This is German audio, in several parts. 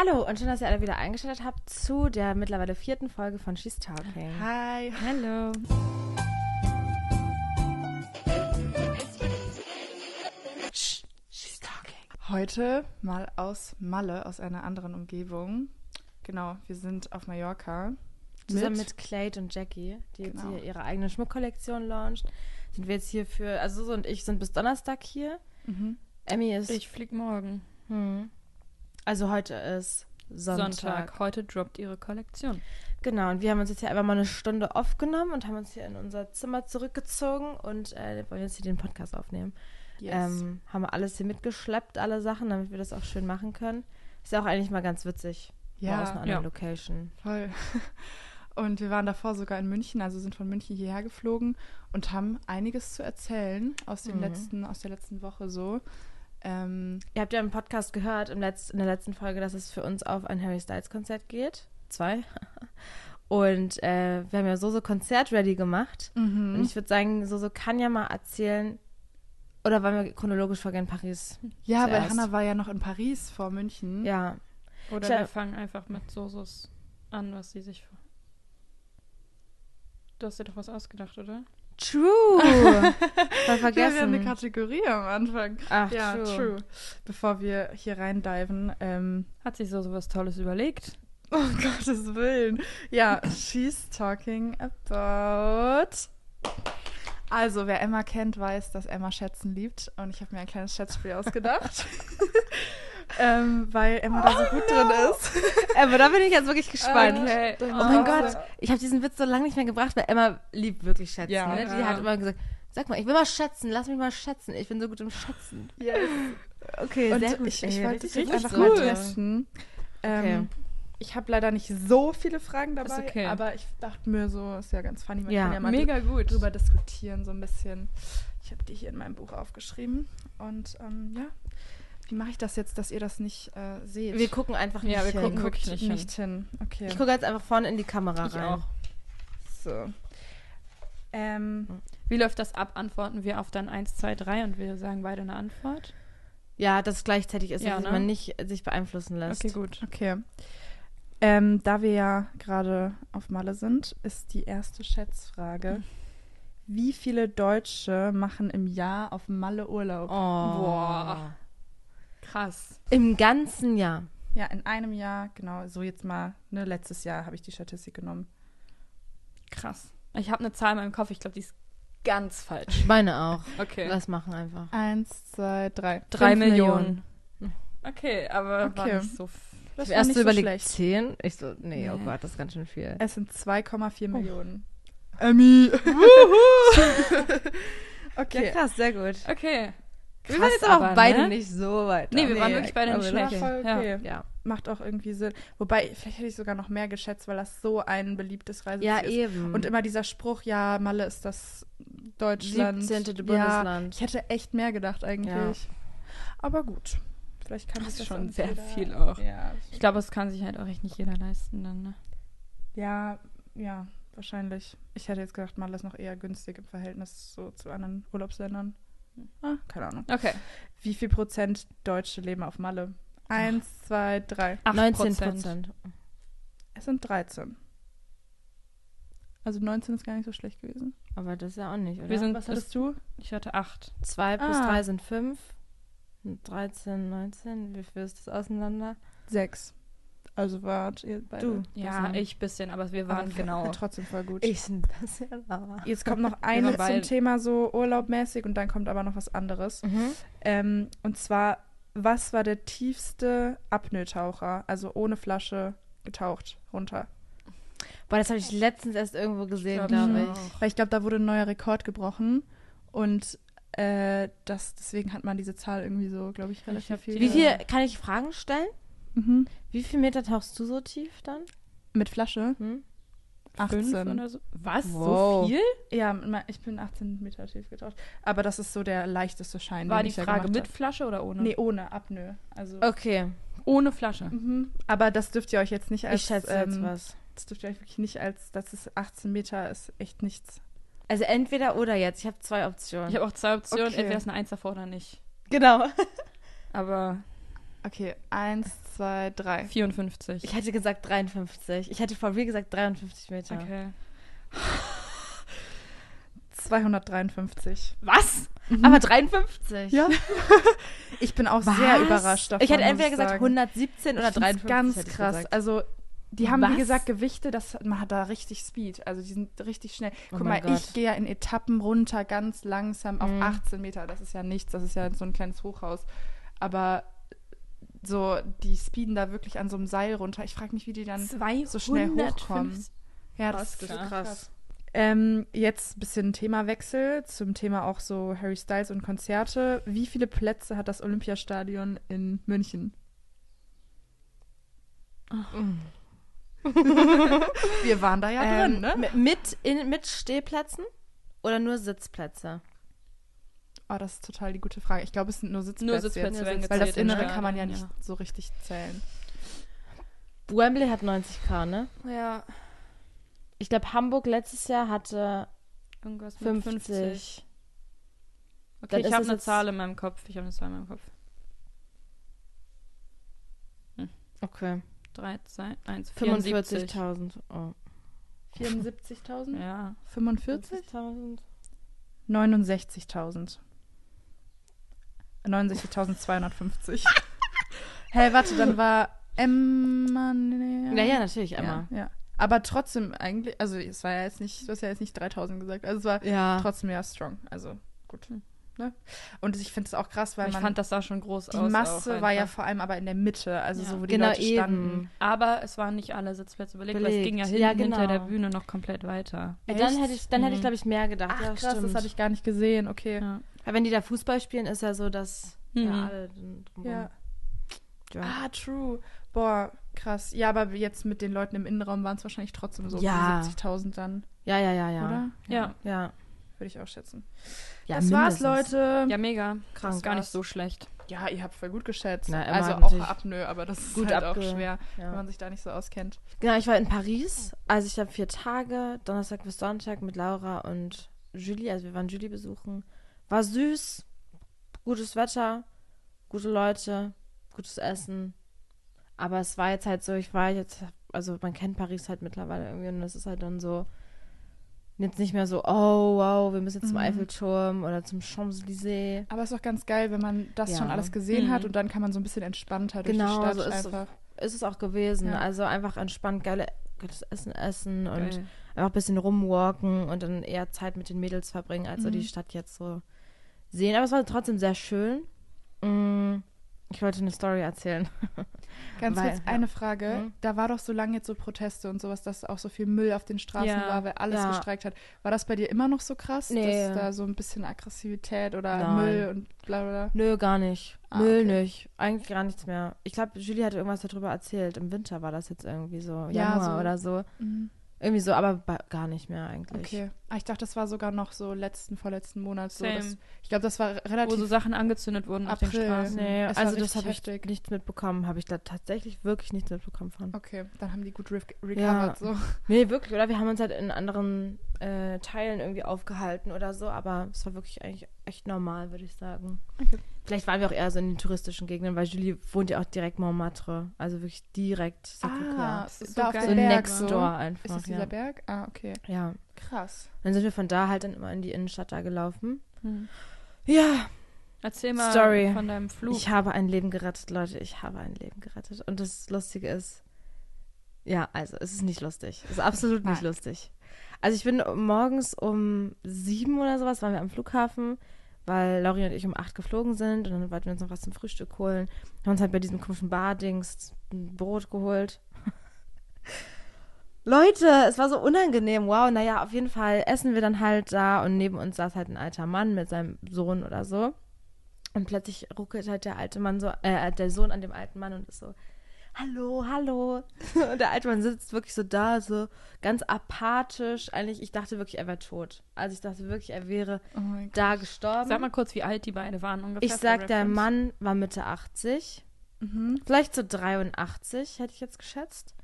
Hallo und schön, dass ihr alle wieder eingeschaltet habt zu der mittlerweile 4. Folge von She's Talking. Hi. Hallo. She's Talking. Heute mal aus Malle, aus einer anderen Umgebung. Genau, wir sind auf Mallorca. Zusammen mit Clayt und Jackie, die jetzt hier ihre eigene Schmuckkollektion launcht. Sind wir jetzt hier für, also Susi und ich sind bis Donnerstag hier. Mhm. Emmy ist... Ich flieg morgen. Mhm. Also heute ist Sonntag. Heute droppt ihre Kollektion. Genau, und wir haben uns jetzt hier einfach mal eine Stunde aufgenommen und haben uns hier in unser Zimmer zurückgezogen und wollen jetzt hier den Podcast aufnehmen. Yes. Haben wir alles hier mitgeschleppt, alle Sachen, damit wir das auch schön machen können. Ist ja auch eigentlich mal ganz witzig. Ja. Mal aus einer anderen Location. Voll. Und wir waren davor sogar in München, also sind von München hierher geflogen und haben einiges zu erzählen aus dem letzten Woche so. Ihr habt ja im Podcast gehört, in der letzten Folge, dass es für uns auf ein Harry Styles Konzert geht. 2. Und wir haben ja so Konzert-ready gemacht. Mhm. Und ich würde sagen, so kann ja mal erzählen, oder wollen wir chronologisch vorgehen in Paris? Ja, zuerst. Weil Hannah war ja noch in Paris vor München. Ja. Oder wir fangen einfach mit Sosos an, was sie sich... Du hast dir doch was ausgedacht, oder? True! War vergessen. Wir haben eine Kategorie am Anfang. Ach, ja, true. Bevor wir hier reindiven. Hat sich so was Tolles überlegt? Oh, Gottes Willen. Ja, she's talking about... Also, wer Emma kennt, weiß, dass Emma Schätzen liebt. Und ich habe mir ein kleines Schätzspiel ausgedacht. Weil Emma da so gut drin ist. Emma, da bin ich jetzt wirklich gespannt. Okay. Oh mein Gott, ich habe diesen Witz so lange nicht mehr gebracht, weil Emma liebt wirklich Schätzen. Ja, ne? Die hat immer gesagt, sag mal, ich will mal schätzen, lass mich mal schätzen. Ich bin so gut im Schätzen. Yes. Okay, und sehr gut. Ich wollte dich einfach mal testen. Ich habe leider nicht so viele Fragen dabei, aber ich dachte mir so, ist ja ganz funny, man kann ja mal drüber diskutieren so ein bisschen. Ich habe die hier in meinem Buch aufgeschrieben und wie mache ich das jetzt, dass ihr das nicht seht? Wir gucken einfach nicht hin. Ja, wir gucken wirklich nicht hin. Okay. Ich gucke jetzt einfach vorne in die Kamera rein. Auch. So. Wie läuft das ab? Antworten wir auf dann 1, 2, 3 und wir sagen beide eine Antwort? Ja, dass es gleichzeitig ist, dass man nicht sich beeinflussen lässt. Okay, gut. Okay. Da wir ja gerade auf Malle sind, ist die erste Schätzfrage. Wie viele Deutsche machen im Jahr auf Malle Urlaub? Oh. Boah. Krass. Im ganzen Jahr? Ja, in einem Jahr, genau. So jetzt mal, ne, letztes Jahr habe ich die Statistik genommen. Krass. Ich habe eine Zahl in meinem Kopf, ich glaube, die ist ganz falsch. Meine auch. Okay. Lass machen einfach. 1, 2, 3. 3 Millionen. Okay, aber war nicht so viel. Ich habe erst so überlegt, 10? Ich so, nee, oh Gott, das ist ganz schön viel. Es sind 2,4 Millionen. Emmy! Okay. Ja, krass, sehr gut. Okay. Krass, wir waren jetzt aber auch beide nicht so weit. Nee, wir waren wirklich beide nicht schlecht. Ja. Macht auch irgendwie Sinn. Wobei, vielleicht hätte ich sogar noch mehr geschätzt, weil das so ein beliebtes Reiseziel ist. Ja, eben. Und immer dieser Spruch, ja, Malle ist das Deutschland. 17. Bundesland. Ja, ich hätte echt mehr gedacht eigentlich. Ja. Aber gut. Vielleicht kann das schon sehr viel auch. Ja, ich glaube, es kann sich halt auch echt nicht jeder leisten dann, ne? Ja, wahrscheinlich. Ich hätte jetzt gedacht, Malle ist noch eher günstig im Verhältnis so zu anderen Urlaubsländern. Keine Ahnung. Okay. Wie viel Prozent Deutsche leben auf Malle? 1, 2, 3. 19%. Es sind 13. Also 19 ist gar nicht so schlecht gewesen. Aber das ist ja auch nicht, oder? Was hattest du? Ich hatte 8. 2 plus 3 sind 5. 13, 19, wie viel ist das auseinander? 6. Also wart ihr beide? Du. Ja, ich ein bisschen, aber wir waren genau. Trotzdem voll gut. Ich bin ein bisschen sauer. Jetzt kommt noch eine zum Thema so urlaubmäßig und dann kommt aber noch was anderes. Mhm. Und zwar, was war der tiefste Apnoe-Taucher, also ohne Flasche getaucht, runter? Boah, das habe ich letztens erst irgendwo gesehen, glaube ich. Weil ich glaube, da wurde ein neuer Rekord gebrochen und deswegen hat man diese Zahl irgendwie so, glaube ich, relativ viel. Wie viel, kann ich Fragen stellen? Mhm. Wie viel Meter tauchst du so tief dann? Mit Flasche? 18 oder so. Was? Wow. So viel? Ja, ich bin 18 Meter tief getaucht. Aber das ist so der leichteste Schein, den ich gemacht habe. War die Frage mit Flasche oder ohne? Nee, ohne Apnoe. Also okay. Ohne Flasche. Mhm. Aber das dürft ihr euch jetzt nicht als... Ich schätze jetzt was. Das dürft ihr euch wirklich nicht als... Das ist 18 Meter, ist echt nichts... Also entweder oder jetzt. Ich habe 2 Optionen. Ich habe auch 2 Optionen. Okay. Entweder ist eine 1 davor oder nicht. Genau. Aber... Okay, 1, zwei, drei. 54. Ich hätte gesagt 53. Ich hätte vor real gesagt 53 Meter. Okay. 253. Was? Mhm. Aber 53? Ja. Ich bin auch sehr überrascht davon. Ich hätte entweder gesagt 117 oder 53. Ganz krass. Also die haben, wie gesagt, Gewichte, das, man hat da richtig Speed. Also die sind richtig schnell. Guck mal, ich gehe ja in Etappen runter, ganz langsam auf 18 Meter. Das ist ja nichts, das ist ja so ein kleines Hochhaus. Aber so, die speeden da wirklich an so einem Seil runter. Ich frage mich, wie die dann so schnell hochkommen. Ja, das ist krass. Jetzt ein bisschen Themawechsel zum Thema auch so Harry Styles und Konzerte. Wie viele Plätze hat das Olympiastadion in München? Wir waren da ja drin, ne? Mit Stehplätzen oder nur Sitzplätze? Oh, das ist total die gute Frage. Ich glaube, es sind nur Sitzplätze. Nur Sitzplätze jetzt, weil das Innere kann man ja nicht so richtig zählen. Wembley hat 90.000, ne? Ja. Ich glaube, Hamburg letztes Jahr hatte irgendwas mit 50. Okay, ich habe eine Zahl in meinem Kopf. Okay. 75.000. Oh. 74.000? Ja. 45.000? 69.000. 69.250. Hey, warte, dann war Emma... Naja, natürlich Emma. Ja. Aber trotzdem eigentlich, also es war ja jetzt nicht, du hast ja jetzt nicht 3.000 gesagt, also es war trotzdem ja strong, also gut. Ne? Und ich finde es auch krass, weil ich fand, das sah schon groß aus. Die Masse war ja vor allem aber in der Mitte, also so, wo die Leute standen. Aber es waren nicht alle Sitzplätze belegt, weil es ging ja hinter der Bühne noch komplett weiter. Dann hätte ich, glaube ich, mehr gedacht. Ach, ja, krass, stimmt. Das habe ich gar nicht gesehen, okay. Ja. Aber wenn die da Fußball spielen, ist ja so, dass alle drumherum. Ja. Ja. Ah, true. Boah, krass. Ja, aber jetzt mit den Leuten im Innenraum waren es wahrscheinlich trotzdem so 70.000 dann. Ja. Oder? Ja. Würde ich auch schätzen. Ja, das mindestens. War's, Leute. Ja, mega. Krank. Das ist gar nicht so schlecht. Ja, ihr habt voll gut geschätzt. Na, also auch Apnoe, aber das ist gut halt auch schwer, wenn man sich da nicht so auskennt. Genau, ich war in Paris. Also ich habe 4 Tage, Donnerstag bis Sonntag mit Laura und Julie. Also wir waren Julie besuchen. War süß, gutes Wetter, gute Leute, gutes Essen. Aber es war jetzt halt so, man kennt Paris halt mittlerweile irgendwie und das ist halt dann so, jetzt nicht mehr so, oh wow, wir müssen jetzt zum Eiffelturm oder zum Champs-Élysées. Aber es ist auch ganz geil, wenn man das schon alles gesehen hat und dann kann man so ein bisschen entspannter durch die Stadt einfach. Genau, so ist es auch gewesen. Ja. Also einfach entspannt, geiles Essen und einfach ein bisschen rumwalken und dann eher Zeit mit den Mädels verbringen, als so die Stadt jetzt so sehen. Aber es war trotzdem sehr schön. Ich wollte eine Story erzählen. Ganz kurz eine Frage. Da war doch so lange jetzt so Proteste und sowas, dass auch so viel Müll auf den Straßen war, weil alles gestreikt hat. War das bei dir immer noch so krass, dass da so ein bisschen Aggressivität oder Müll und bla bla bla? Nö, gar nicht. Müll nicht. Eigentlich gar nichts mehr. Ich glaube, Julie hatte irgendwas darüber erzählt. Im Winter war das jetzt irgendwie so. Januar oder so. Mhm. Irgendwie so, aber gar nicht mehr eigentlich. Okay. Ich dachte, das war sogar noch so vorletzten Monat. So, ich glaube, das war relativ... Wo so Sachen angezündet wurden auf den Straßen. Nee, also das habe ich nichts mitbekommen. Habe ich da tatsächlich wirklich nichts mitbekommen von. Okay, dann haben die gut recovered so. Nee, wirklich, oder? Wir haben uns halt in anderen Teilen irgendwie aufgehalten oder so, aber es war wirklich eigentlich echt normal, würde ich sagen. Okay. Vielleicht waren wir auch eher so in den touristischen Gegenden, weil Julie wohnt ja auch direkt Montmartre, also wirklich direkt. Da auf dem Berg. Next Door einfach. Ist das dieser Berg? Ah, okay. Ja. Krass. Dann sind wir von da halt dann immer in die Innenstadt da gelaufen. Mhm. Ja. Erzähl mal von deinem Flug. Ich habe ein Leben gerettet, Leute. Ich habe ein Leben gerettet. Und das Lustige ist, es ist nicht lustig. Es ist absolut nicht lustig. Also ich bin morgens um 7 oder sowas, waren wir am Flughafen, weil Laura und ich um 8 geflogen sind und dann wollten wir uns noch was zum Frühstück holen. Haben uns halt bei diesem komischen Bar-Dings ein Brot geholt. Leute, es war so unangenehm, wow, naja, auf jeden Fall essen wir dann halt da und neben uns saß halt ein alter Mann mit seinem Sohn oder so und plötzlich ruckelt halt der Sohn an dem alten Mann und ist so, hallo. Und der alte Mann sitzt wirklich so da, so ganz apathisch. Eigentlich, ich dachte wirklich, er wäre tot. Also ich dachte wirklich, er wäre gestorben. Sag mal kurz, wie alt die beiden waren ungefähr. Ich sag, der Mann war Mitte 80, vielleicht so 83, hätte ich jetzt geschätzt.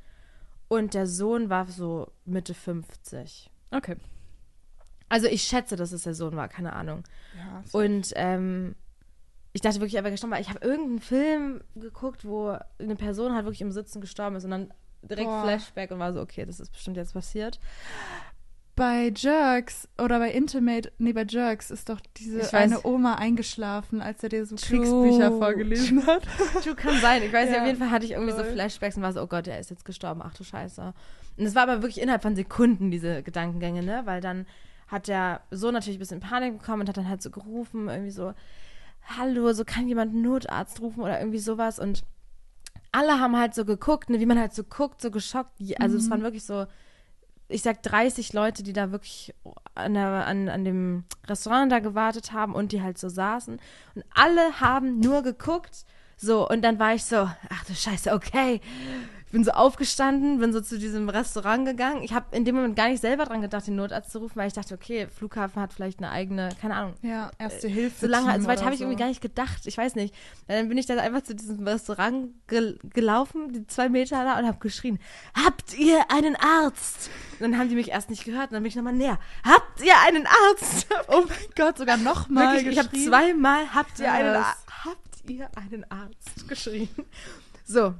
Und der Sohn war so Mitte 50. Okay. Also ich schätze, dass es der Sohn war, keine Ahnung. Ja, und Ich dachte wirklich, er wäre gestorben, weil ich habe irgendeinen Film geguckt, wo eine Person halt wirklich im Sitzen gestorben ist und dann direkt Flashback und war so, okay, das ist bestimmt jetzt passiert. Bei Jerks oder bei Intimate, nee, bei Jerks ist doch diese eine Oma eingeschlafen, als er dir so Kriegsbücher vorgelesen hat. Kann sein, ich weiß nicht, auf jeden Fall hatte ich irgendwie so Flashbacks und war so, oh Gott, er ist jetzt gestorben, ach du Scheiße. Und es war aber wirklich innerhalb von Sekunden, diese Gedankengänge, ne, weil dann hat der so natürlich ein bisschen Panik bekommen und hat dann halt so gerufen, irgendwie so, hallo, so kann jemand einen Notarzt rufen oder irgendwie sowas und alle haben halt so geguckt, ne, wie man halt so guckt, so geschockt, also es waren wirklich so, ich sag 30 Leute, die da wirklich an dem Restaurant da gewartet haben und die halt so saßen und alle haben nur geguckt, so, und dann war ich so, ach du Scheiße, okay, ich bin so aufgestanden, bin so zu diesem Restaurant gegangen, ich habe in dem Moment gar nicht selber dran gedacht, den Notarzt zu rufen, weil ich dachte, okay, Flughafen hat vielleicht eine eigene, keine Ahnung, erste Hilfe, so lange, so weit habe ich irgendwie gar nicht gedacht, ich weiß nicht, dann bin ich dann einfach zu diesem Restaurant gelaufen, die 2 Meter da, und habe geschrien, habt ihr einen Arzt? Und dann haben die mich erst nicht gehört, und dann bin ich nochmal näher, habt ihr einen Arzt? Oh mein Gott, sogar nochmal geschrien. Ich habe 2-mal, habt ihr einen Arzt? Ihr einen Arzt geschrien. So.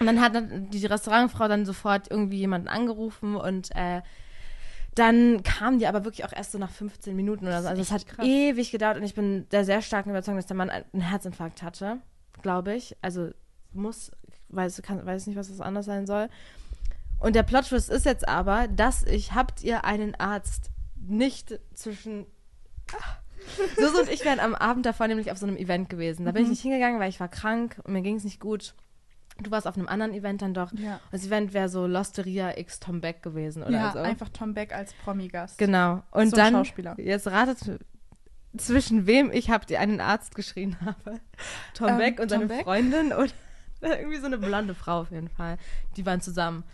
Und dann hat die Restaurantfrau dann sofort irgendwie jemanden angerufen und dann kamen die aber wirklich auch erst so nach 15 Minuten oder so. Also es hat ewig gedauert und ich bin der sehr starken Überzeugung, dass der Mann einen Herzinfarkt hatte, glaube ich. Also weiß nicht, was das anders sein soll. Und der Plot-Twist ist jetzt aber, dass habt ihr einen Arzt, nicht zwischen... Susi und ich wären am Abend davor nämlich auf so einem Event gewesen. Da bin ich nicht hingegangen, weil ich war krank und mir ging es nicht gut. Du warst auf einem anderen Event dann doch. Ja. Das Event wäre so L'Osteria x Tom Beck gewesen oder so. Ja, einfach Tom Beck als Promi-Gast. Genau. Und so dann, Schauspieler. Jetzt ratet, zwischen wem ich hab dir einen Arzt geschrien habe. Tom Beck und seine Freundin oder irgendwie so eine blonde Frau auf jeden Fall. Die waren zusammen.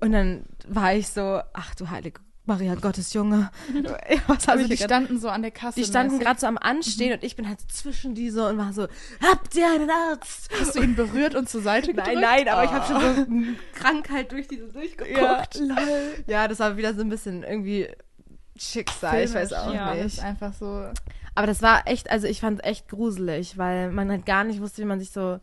Und dann war ich so, ach du heilige Maria Gottes Junge. Die standen so an der Kasse. Die standen gerade so am Anstehen und ich bin halt zwischen die so und war so, habt ihr einen Arzt? Hast du ihn berührt und zur Seite gedrückt? Nein, aber ich habe schon so Krankheit durch diese durchgeguckt. Ja, das war wieder so ein bisschen irgendwie Schicksal, ich weiß auch nicht. Das ist einfach so. Aber das war echt, also ich fand es echt gruselig, weil man halt gar nicht wusste, wie man sich so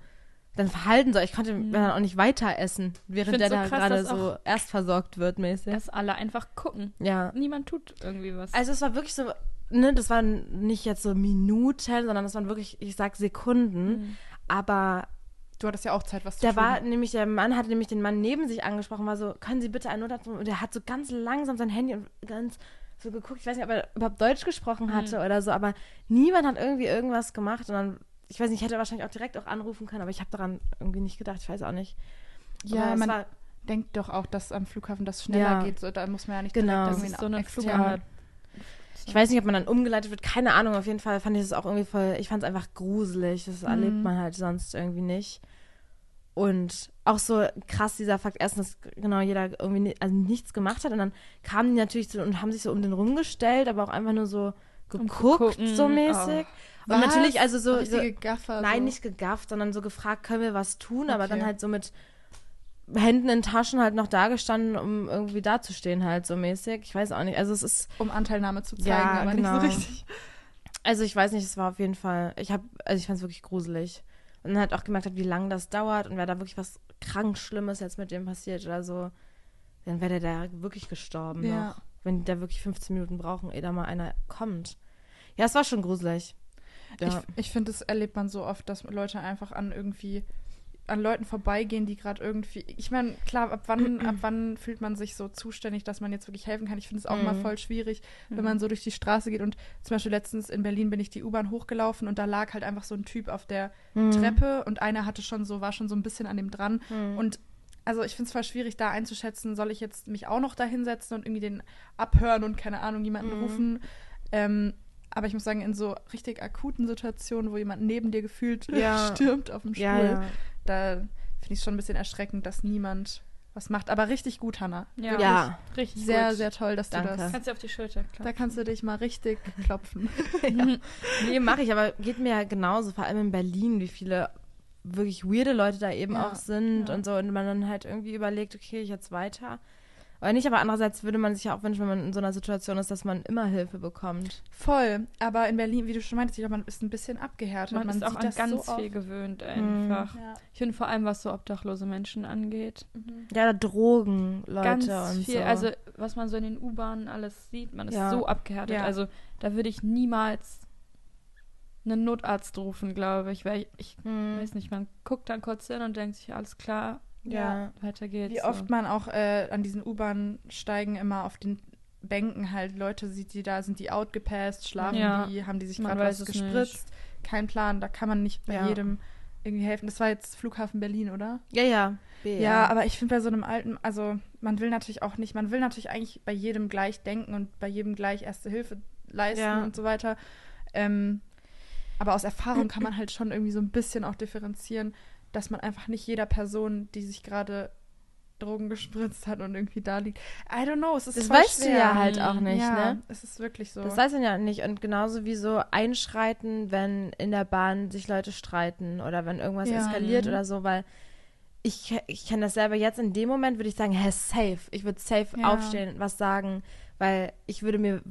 dann verhalten soll. Ich konnte dann auch nicht weiter essen, während der so da gerade so erst versorgt wird mäßig. Dass alle einfach gucken. Ja. Niemand tut irgendwie was. Also es war wirklich so, ne, das waren nicht jetzt so Minuten, sondern das waren wirklich, ich sag Sekunden. Aber du hattest ja auch Zeit, was zu tun. Der Mann hatte nämlich den Mann neben sich angesprochen, war so, können Sie bitte einen Notarzt? Und der hat so ganz langsam sein Handy und ganz so geguckt. Ich weiß nicht, ob er überhaupt Deutsch gesprochen hatte oder so, aber niemand hat irgendwie irgendwas gemacht und dann, ich weiß nicht, ich hätte wahrscheinlich auch direkt auch anrufen können, aber ich habe daran irgendwie nicht gedacht, ich weiß auch nicht. Ja, man denkt doch auch, dass am Flughafen das schneller geht, so, da muss man ja nicht direkt irgendwie so einen Flughafen. Ich weiß nicht, ob man dann umgeleitet wird, keine Ahnung, auf jeden Fall fand ich das auch irgendwie voll, ich fand es einfach gruselig, das erlebt man halt sonst irgendwie nicht. Und auch so krass dieser Fakt, erstens, dass genau jeder irgendwie nichts gemacht hat und dann kamen die natürlich so und haben sich so um den rumgestellt, aber auch einfach nur so geguckt, so mäßig. Und natürlich, also so Gaffer, nein, so. Nicht gegafft, sondern so gefragt, können wir was tun? Okay. Aber dann halt so mit Händen in Taschen halt noch da gestanden, um irgendwie dazustehen halt so mäßig. Ich weiß auch nicht, also es ist... Um Anteilnahme zu zeigen, ja, aber nicht so richtig. Also ich weiß nicht, es war auf jeden Fall... ich fand es wirklich gruselig. Und dann halt auch gemerkt, wie lange das dauert und wäre da wirklich was krank Schlimmes jetzt mit dem passiert oder so, dann wäre der da wirklich gestorben noch. Wenn die da wirklich 15 Minuten brauchen, da mal einer kommt. Ja, es war schon gruselig. Ja. Ich finde, das erlebt man so oft, dass Leute einfach an Leuten vorbeigehen, die gerade irgendwie, ich meine, klar, ab wann fühlt man sich so zuständig, dass man jetzt wirklich helfen kann? Ich finde es auch immer voll schwierig, wenn man so durch die Straße geht und zum Beispiel letztens in Berlin bin ich die U-Bahn hochgelaufen und da lag halt einfach so ein Typ auf der Treppe und einer war schon so ein bisschen an dem dran und also ich finde es voll schwierig, da einzuschätzen, soll ich jetzt mich auch noch da hinsetzen und irgendwie den abhören und keine Ahnung, jemanden rufen, aber ich muss sagen, in so richtig akuten Situationen, wo jemand neben dir gefühlt stürmt auf dem Stuhl, da finde ich es schon ein bisschen erschreckend, dass niemand was macht. Aber richtig gut, Hannah. Ja. Richtig sehr, gut. Sehr toll, dass du das... Kannst du auf die Schulter klopfen. Da kannst du dich mal richtig klopfen. Nee, mache ich, aber geht mir ja genauso, vor allem in Berlin, wie viele wirklich weirde Leute da eben auch sind und so. Und man dann halt irgendwie überlegt, okay, ich jetzt weiter... Oder nicht, aber andererseits würde man sich ja auch wünschen, wenn man in so einer Situation ist, dass man immer Hilfe bekommt. Voll, aber in Berlin, wie du schon meintest, ich glaube, man ist ein bisschen abgehärtet. Man ist auch an ganz viel gewöhnt einfach. Ja. Ich finde vor allem, was so obdachlose Menschen angeht. Mhm. Ja, Drogen, Leute ganz und viel, so. Also was man so in den U-Bahnen alles sieht, man ist so abgehärtet. Ja. Also da würde ich niemals einen Notarzt rufen, glaube ich, weil ich weiß nicht, man guckt dann kurz hin und denkt sich, alles klar, weiter geht's. Wie oft man auch an diesen U-Bahn-Steigen immer auf den Bänken halt Leute sieht, die da sind, die outgepasst, schlafen die, haben die sich gerade was gespritzt, kein Plan, da kann man nicht bei jedem irgendwie helfen. Das war jetzt Flughafen Berlin, oder? Ja. BR. Ja, aber ich finde bei so einem alten, also man will natürlich eigentlich bei jedem gleich denken und bei jedem gleich Erste Hilfe leisten und so weiter. Aber aus Erfahrung kann man halt schon irgendwie so ein bisschen auch differenzieren, dass man einfach nicht jeder Person, die sich gerade Drogen gespritzt hat und irgendwie da liegt. I don't know, es ist voll schwer. Das weißt du ja halt auch nicht, ne? Es ist wirklich so. Das weiß man ja nicht. Und genauso wie so einschreiten, wenn in der Bahn sich Leute streiten oder wenn irgendwas eskaliert oder so, weil ich kenne das selber jetzt. In dem Moment würde ich sagen, hey, safe. Ich würde safe aufstehen, was sagen, weil ich würde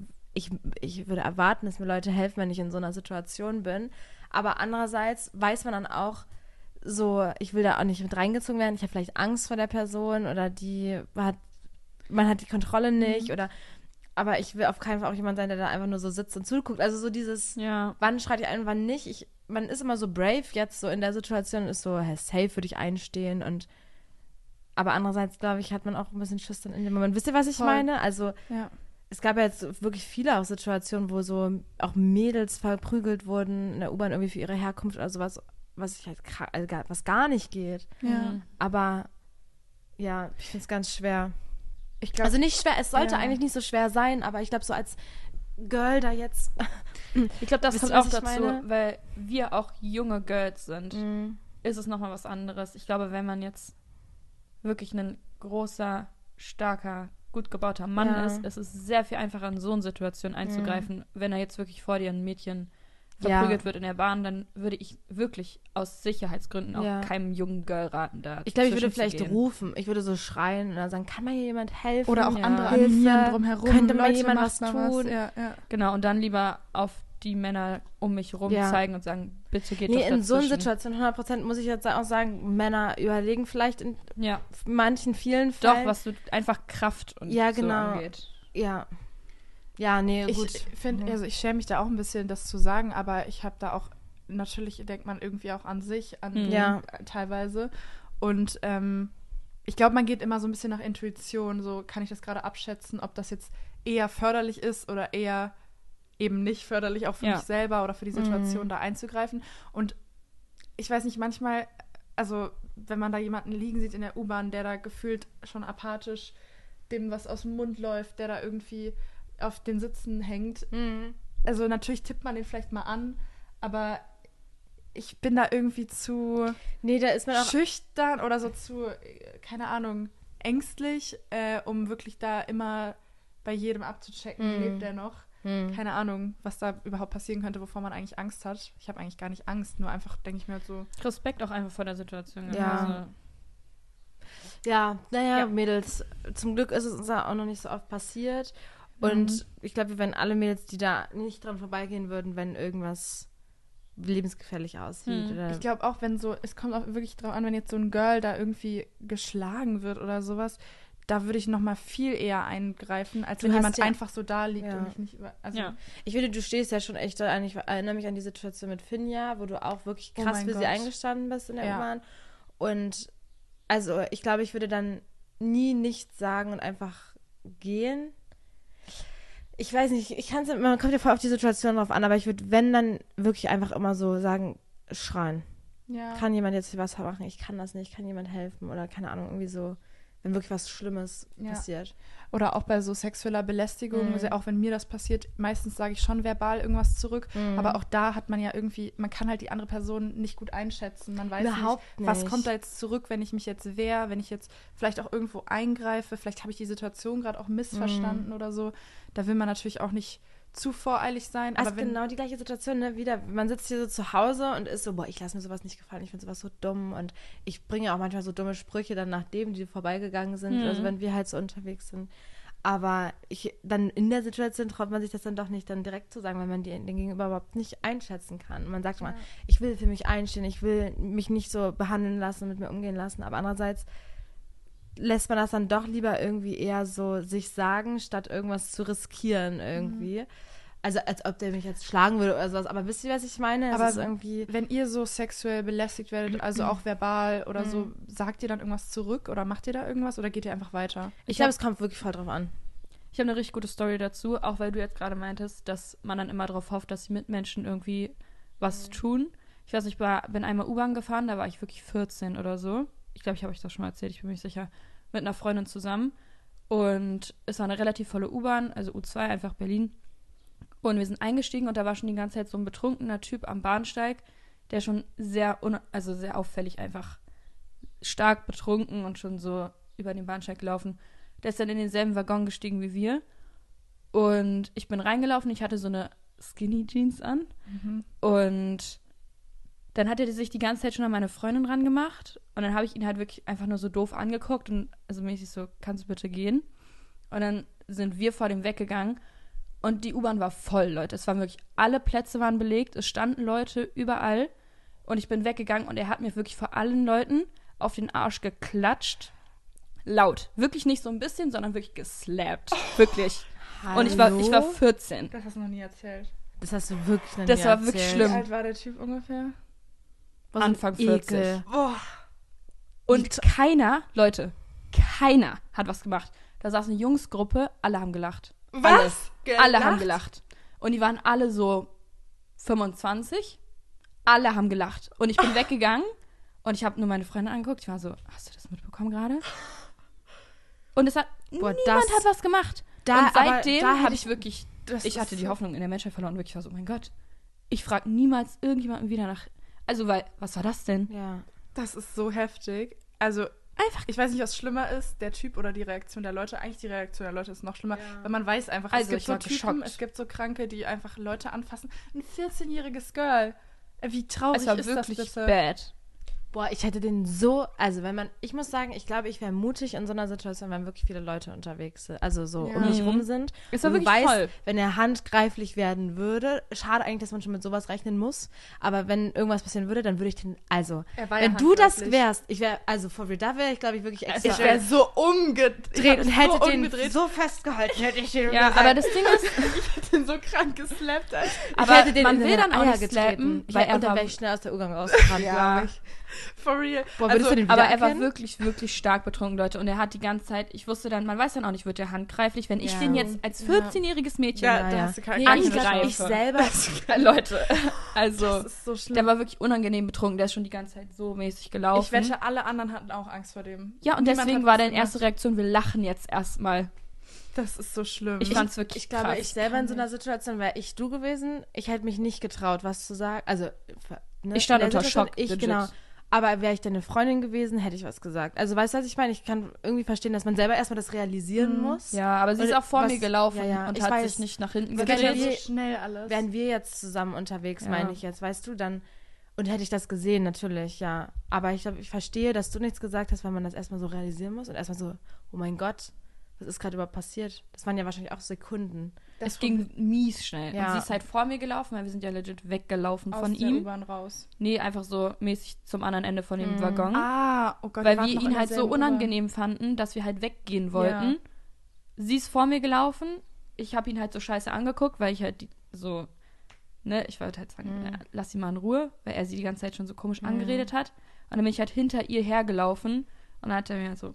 erwarten, dass mir Leute helfen, wenn ich in so einer Situation bin. Aber andererseits weiß man dann auch so, ich will da auch nicht mit reingezogen werden. Ich habe vielleicht Angst vor der Person oder man hat die Kontrolle nicht oder, aber ich will auf keinen Fall auch jemand sein, der da einfach nur so sitzt und zuguckt. Also so dieses, wann schreite ich ein, wann nicht. Man ist immer so brave jetzt so in der Situation, ist so, hey, safe würde ich einstehen und aber andererseits, glaube ich, hat man auch ein bisschen Schiss dann in dem Moment. Wisst ihr, was ich meine? Also, es gab ja jetzt wirklich viele auch Situationen, wo so auch Mädels verprügelt wurden in der U-Bahn irgendwie für ihre Herkunft oder sowas, was ich halt was gar nicht geht. Ja. Aber ja, ich finde es ganz schwer. Ich glaub, also nicht schwer, es sollte eigentlich nicht so schwer sein, aber ich glaube so als Girl da jetzt. Ich glaube, das kommt auch dazu, weil wir auch junge Girls sind, ist es nochmal was anderes. Ich glaube, wenn man jetzt wirklich ein großer, starker, gut gebauter Mann ist, es ist sehr viel einfacher, in so eine Situation einzugreifen. Wenn er jetzt wirklich vor dir ein Mädchen verprügelt wird in der Bahn, dann würde ich wirklich aus Sicherheitsgründen auch keinem jungen Girl raten, da ich glaube, ich würde vielleicht rufen, ich würde so schreien oder sagen, kann mir hier jemand helfen? Oder auch andere animieren drumherum. Könnte mal jemand was tun? Ja. Genau, und dann lieber auf die Männer um mich rum zeigen und sagen, bitte geht doch in so einer Situation, 100% muss ich jetzt auch sagen, Männer überlegen vielleicht in manchen, vielen Fällen. Doch, was du einfach Kraft und so angeht. Gut. Ich schäme mich da auch ein bisschen, das zu sagen, aber ich habe da auch, natürlich denkt man irgendwie auch an sich, an teilweise und ich glaube, man geht immer so ein bisschen nach Intuition, so kann ich das gerade abschätzen, ob das jetzt eher förderlich ist oder eher eben nicht förderlich, auch für mich selber oder für die Situation da einzugreifen. Und ich weiß nicht, manchmal, also wenn man da jemanden liegen sieht in der U-Bahn, der da gefühlt schon apathisch dem was aus dem Mund läuft, der da irgendwie auf den Sitzen hängt. Also natürlich tippt man den vielleicht mal an, aber ich bin da irgendwie zu da ist man auch schüchtern oder so zu, keine Ahnung, ängstlich, um wirklich da immer bei jedem abzuchecken, lebt der noch. Keine Ahnung, was da überhaupt passieren könnte, wovor man eigentlich Angst hat. Ich habe eigentlich gar nicht Angst, nur einfach denke ich mir halt so. Respekt auch einfach vor der Situation. Mädels, zum Glück ist es uns auch noch nicht so oft passiert. Und ich glaube, wir wären alle Mädels, die da nicht dran vorbeigehen würden, wenn irgendwas lebensgefährlich aussieht. Oder ich glaube auch, wenn so, es kommt auch wirklich drauf an, wenn jetzt so ein Girl da irgendwie geschlagen wird oder sowas, da würde ich noch mal viel eher eingreifen, als wenn jemand einfach so da liegt und mich nicht über... Also ich finde, du stehst ja schon echt an. Ich erinnere mich an die Situation mit Finja, wo du auch wirklich krass sie eingestanden bist in der U-Bahn. Und also ich glaube, ich würde dann nie nichts sagen und einfach gehen. Ich weiß nicht, ich kann es, man kommt ja voll auf die Situation drauf an, aber ich würde, wenn, dann wirklich einfach immer so sagen, schreien. Ja. Kann jemand jetzt was machen? Ich kann das nicht. Kann jemand helfen? Oder keine Ahnung, irgendwie so... Wenn wirklich was Schlimmes passiert. Oder auch bei so sexueller Belästigung, also auch wenn mir das passiert, meistens sage ich schon verbal irgendwas zurück, aber auch da hat man ja irgendwie, man kann halt die andere Person nicht gut einschätzen, man weiß nicht, was kommt da jetzt zurück, wenn ich mich jetzt wehre, wenn ich jetzt vielleicht auch irgendwo eingreife, vielleicht habe ich die Situation gerade auch missverstanden oder so, da will man natürlich auch nicht zu voreilig sein. Aber also wenn, genau die gleiche Situation, ne? Wieder, man sitzt hier so zu Hause und ist so, boah, ich lasse mir sowas nicht gefallen, ich finde sowas so dumm und ich bringe auch manchmal so dumme Sprüche dann nach dem, die vorbeigegangen sind, also wenn wir halt so unterwegs sind. Aber dann in der Situation traut man sich das dann doch nicht, dann direkt zu sagen, weil man den Gegenüber überhaupt nicht einschätzen kann. Man sagt mal, ich will für mich einstehen, ich will mich nicht so behandeln lassen, mit mir umgehen lassen, aber andererseits lässt man das dann doch lieber irgendwie eher so sich sagen, statt irgendwas zu riskieren irgendwie. Mhm. Also als ob der mich jetzt schlagen würde oder sowas. Aber wisst ihr, was ich meine? Es aber ist irgendwie, wenn ihr so sexuell belästigt werdet, also auch verbal oder so, sagt ihr dann irgendwas zurück oder macht ihr da irgendwas oder geht ihr einfach weiter? Ich glaube, es kommt wirklich voll drauf an. Ich habe eine richtig gute Story dazu, auch weil du jetzt gerade meintest, dass man dann immer darauf hofft, dass die Mitmenschen irgendwie was tun. Ich weiß nicht, ich bin einmal U-Bahn gefahren, da war ich wirklich 14 oder so. Ich glaube, ich habe euch das schon mal erzählt, ich bin mir nicht sicher, mit einer Freundin zusammen. Und es war eine relativ volle U-Bahn, also U2, einfach Berlin. Und wir sind eingestiegen und da war schon die ganze Zeit so ein betrunkener Typ am Bahnsteig, der schon sehr auffällig einfach stark betrunken und schon so über den Bahnsteig gelaufen. Der ist dann in denselben Waggon gestiegen wie wir. Und ich bin reingelaufen, ich hatte so eine Skinny Jeans an. Mhm. Und dann hat er sich die ganze Zeit schon an meine Freundin ran gemacht und dann habe ich ihn halt wirklich einfach nur so doof angeguckt und also mäßig so, kannst du bitte gehen? Und dann sind wir vor dem weggegangen und die U-Bahn war voll, Leute. Es waren wirklich, alle Plätze waren belegt, es standen Leute überall und ich bin weggegangen und er hat mir wirklich vor allen Leuten auf den Arsch geklatscht. Laut. Wirklich nicht so ein bisschen, sondern wirklich geslappt. Oh, wirklich. Hallo? Und ich war 14. Das hast du noch nie erzählt. Das hast du wirklich noch nie erzählt. Das war wirklich schlimm. Wie alt war der Typ ungefähr? Was Anfang 40. Oh. Und keiner hat was gemacht. Da saß eine Jungsgruppe, alle haben gelacht. Was? Alle haben gelacht. Und die waren alle so 25. Alle haben gelacht. Und ich bin weggegangen und ich habe nur meine Freunde angeguckt. Ich war so, hast du das mitbekommen gerade? Und es hat niemand was gemacht. Und seitdem habe ich wirklich, ich hatte die Hoffnung in der Menschheit verloren. Wirklich war so, oh mein Gott, ich frage niemals irgendjemanden wieder nach. Also, weil, was war das denn? Ja. Das ist so heftig. Also, einfach, ich weiß nicht, was schlimmer ist, der Typ oder die Reaktion der Leute. Eigentlich die Reaktion der Leute ist noch schlimmer, weil man weiß einfach, also, es gibt so Typen, geschockt. Es gibt so Kranke, die einfach Leute anfassen. Ein 14-jähriges Girl. Wie traurig ist wirklich das bitte? Bad. Boah, ich hätte den so, also wenn man, ich muss sagen, ich glaube, ich wäre mutig in so einer Situation, wenn wirklich viele Leute unterwegs sind, also so um mich rum sind. Es war und wirklich voll. Wenn er handgreiflich werden würde, schade eigentlich, dass man schon mit sowas rechnen muss, aber wenn irgendwas passieren würde, dann würde ich den, also, wenn ja du das wärst, ich wäre, also vor da wäre ich, glaube ich, wirklich extra. Ich wäre so umgedreht und hätte so den so festgehalten, hätte ich den gesagt. Aber das Ding ist, ich hätte den so krank geslappt. Also. Aber ich hätte den man will dann auch nicht slappen, weil er dann wäre ich schnell aus der U-Bahn rausgerannt, glaube ich. For real. Boah, also, du den aber erkennen? Er war wirklich, wirklich stark betrunken, Leute. Und er hat die ganze Zeit, ich wusste dann, man weiß dann auch nicht, wird der handgreiflich, wenn ich den jetzt als 14-jähriges Mädchen angreife. Ich selber. Leute, also, das ist so schlimm. Der war wirklich unangenehm betrunken. Der ist schon die ganze Zeit so mäßig gelaufen. Ich wette, alle anderen hatten auch Angst vor dem. Ja, und deswegen war deine erste Reaktion, wir lachen jetzt erstmal. Das ist so schlimm. Ich fand's wirklich krass. Ich glaube, ich selber in so einer Situation, wäre ich du gewesen, ich hätte mich nicht getraut, was zu sagen. Also, ne, ich stand unter Schock. Genau. Aber wäre ich deine Freundin gewesen, hätte ich was gesagt. Also, weißt du, was ich meine? Ich kann irgendwie verstehen, dass man selber erstmal das realisieren muss. Ja, aber sie ist auch vor mir gelaufen und hat sich nicht nach hinten gedreht. So schnell alles. Wären wir jetzt zusammen unterwegs, meine ich jetzt, weißt du, dann. Und hätte ich das gesehen, natürlich, ja. Aber ich glaube, ich verstehe, dass du nichts gesagt hast, weil man das erstmal so realisieren muss und erstmal so, oh mein Gott, was ist gerade überhaupt passiert? Das waren ja wahrscheinlich auch Sekunden. Es ging mies schnell. Ja. Und sie ist halt vor mir gelaufen, weil wir sind ja legit weggelaufen von ihm. Aus der U-Bahn raus. Nee, einfach so mäßig zum anderen Ende von dem Waggon. Ah, oh Gott. Weil wir ihn halt so unangenehm fanden, dass wir halt weggehen wollten. Ja. Sie ist vor mir gelaufen. Ich habe ihn halt so scheiße angeguckt, weil ich halt so, ne, ich wollte halt sagen, lass ihn mal in Ruhe, weil er sie die ganze Zeit schon so komisch angeredet hat. Und dann bin ich halt hinter ihr hergelaufen und dann hat er mir halt so,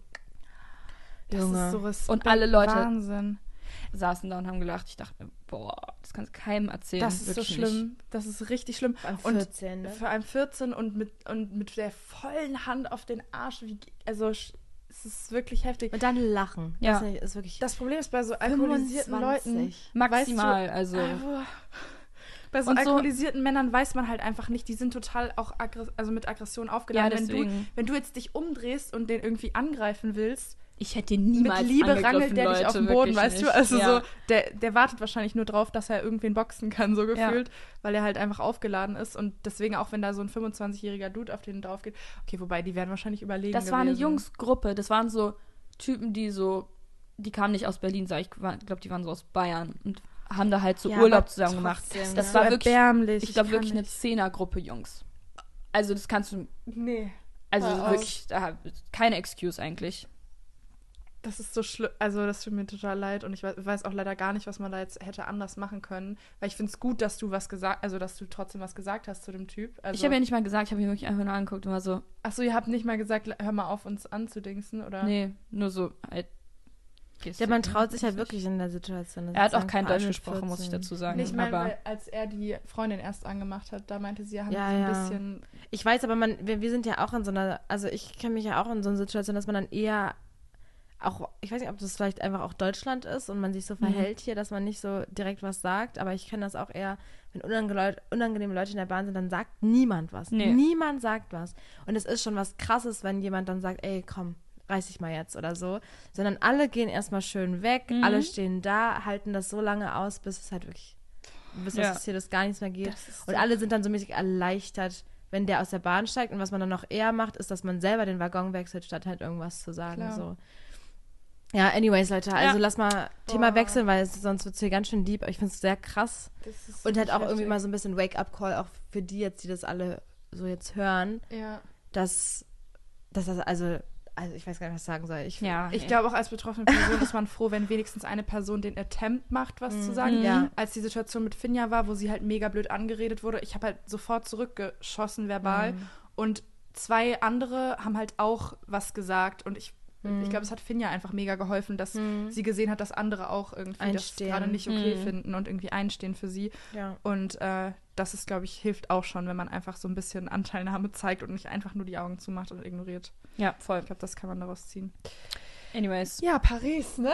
das ist so Respekt. Und alle Leute saßen da und haben gelacht. Ich dachte, boah, das kannst du keinem erzählen. Das ist wirklich so schlimm. Nicht. Das ist richtig schlimm. Vor allem 14, ne? Vor allem 14 und mit der vollen Hand auf den Arsch. Also, es ist wirklich heftig. Und dann lachen. Ja. Das ist wirklich. Das Problem ist, bei so alkoholisierten 25. Leuten maximal, weißt du, also. Bei so alkoholisierten Männern weiß man halt einfach nicht, die sind total auch mit Aggression aufgeladen. Ja, wenn du jetzt dich umdrehst und den irgendwie angreifen willst, Ich hätte ihn niemals mit Liebe rangelt der Leute, dich auf dem Boden, weißt du? Also ja. So, der wartet wahrscheinlich nur drauf, dass er irgendwen boxen kann, so gefühlt, ja. Weil er halt einfach aufgeladen ist. Und deswegen, auch wenn da so ein 25-jähriger Dude auf den drauf geht, okay, wobei, die werden wahrscheinlich überlegen. Das war eine Jungsgruppe, das waren so Typen, die kamen nicht aus Berlin, ich glaube, die waren so aus Bayern und haben da halt so Urlaub zusammen gemacht. Das war wirklich, ich glaube, wirklich eine Zehnergruppe Jungs. Also das kannst du, wirklich, keine Excuse eigentlich. Das ist so schlimm, also das tut mir total leid und ich weiß auch leider gar nicht, was man da jetzt hätte anders machen können, weil ich finde es gut, dass du was gesagt, also dass du trotzdem was gesagt hast zu dem Typ. Also, ich habe ja nicht mal gesagt, ich habe ihn wirklich einfach nur angeguckt und war so. Achso, ihr habt nicht mal gesagt, hör mal auf, uns anzudingsen, oder? Nee, nur so halt. Ja, man traut sich halt wirklich in der Situation. Er hat auch kein Deutsch gesprochen, muss ich dazu sagen. Ich meine, aber als er die Freundin erst angemacht hat, da meinte sie, ja, haben so ein bisschen... Ich weiß, aber wir sind ja auch in so einer... Also ich kenne mich ja auch in so einer Situation, dass man dann eher auch... Ich weiß nicht, ob das vielleicht einfach auch Deutschland ist und man sich so verhält hier, dass man nicht so direkt was sagt. Aber ich kenne das auch eher, wenn unangenehme Leute in der Bahn sind, dann sagt niemand was. Nee. Niemand sagt was. Und es ist schon was Krasses, wenn jemand dann sagt, ey, komm, reiß ich mal jetzt oder so, sondern alle gehen erstmal schön weg, alle stehen da, halten das so lange aus, bis es halt wirklich, dass es hier das gar nichts mehr geht. Und alle sind dann so mäßig erleichtert, wenn der aus der Bahn steigt. Und was man dann noch eher macht, ist, dass man selber den Waggon wechselt, statt halt irgendwas zu sagen. So. Ja, anyways, Leute, also lass mal Thema wechseln, weil sonst wird es hier ganz schön deep. Ich finde es sehr krass. Und halt auch irgendwie mal so ein bisschen Wake-up-Call, auch für die jetzt, die das alle so jetzt hören, dass das also ich weiß gar nicht, was ich sagen soll. Ich glaube auch als betroffene Person ist man froh, wenn wenigstens eine Person den Attempt macht, was zu sagen. Ja. Als die Situation mit Finja war, wo sie halt mega blöd angeredet wurde, ich habe halt sofort zurückgeschossen verbal und zwei andere haben halt auch was gesagt und ich glaube, es hat Finja einfach mega geholfen, dass sie gesehen hat, dass andere auch irgendwie das gerade nicht okay finden und irgendwie einstehen für sie. Ja. Und das ist, glaube ich, hilft auch schon, wenn man einfach so ein bisschen Anteilnahme zeigt und nicht einfach nur die Augen zumacht und ignoriert. Ja, voll. Ich glaube, das kann man daraus ziehen. Anyways. Ja, Paris, ne?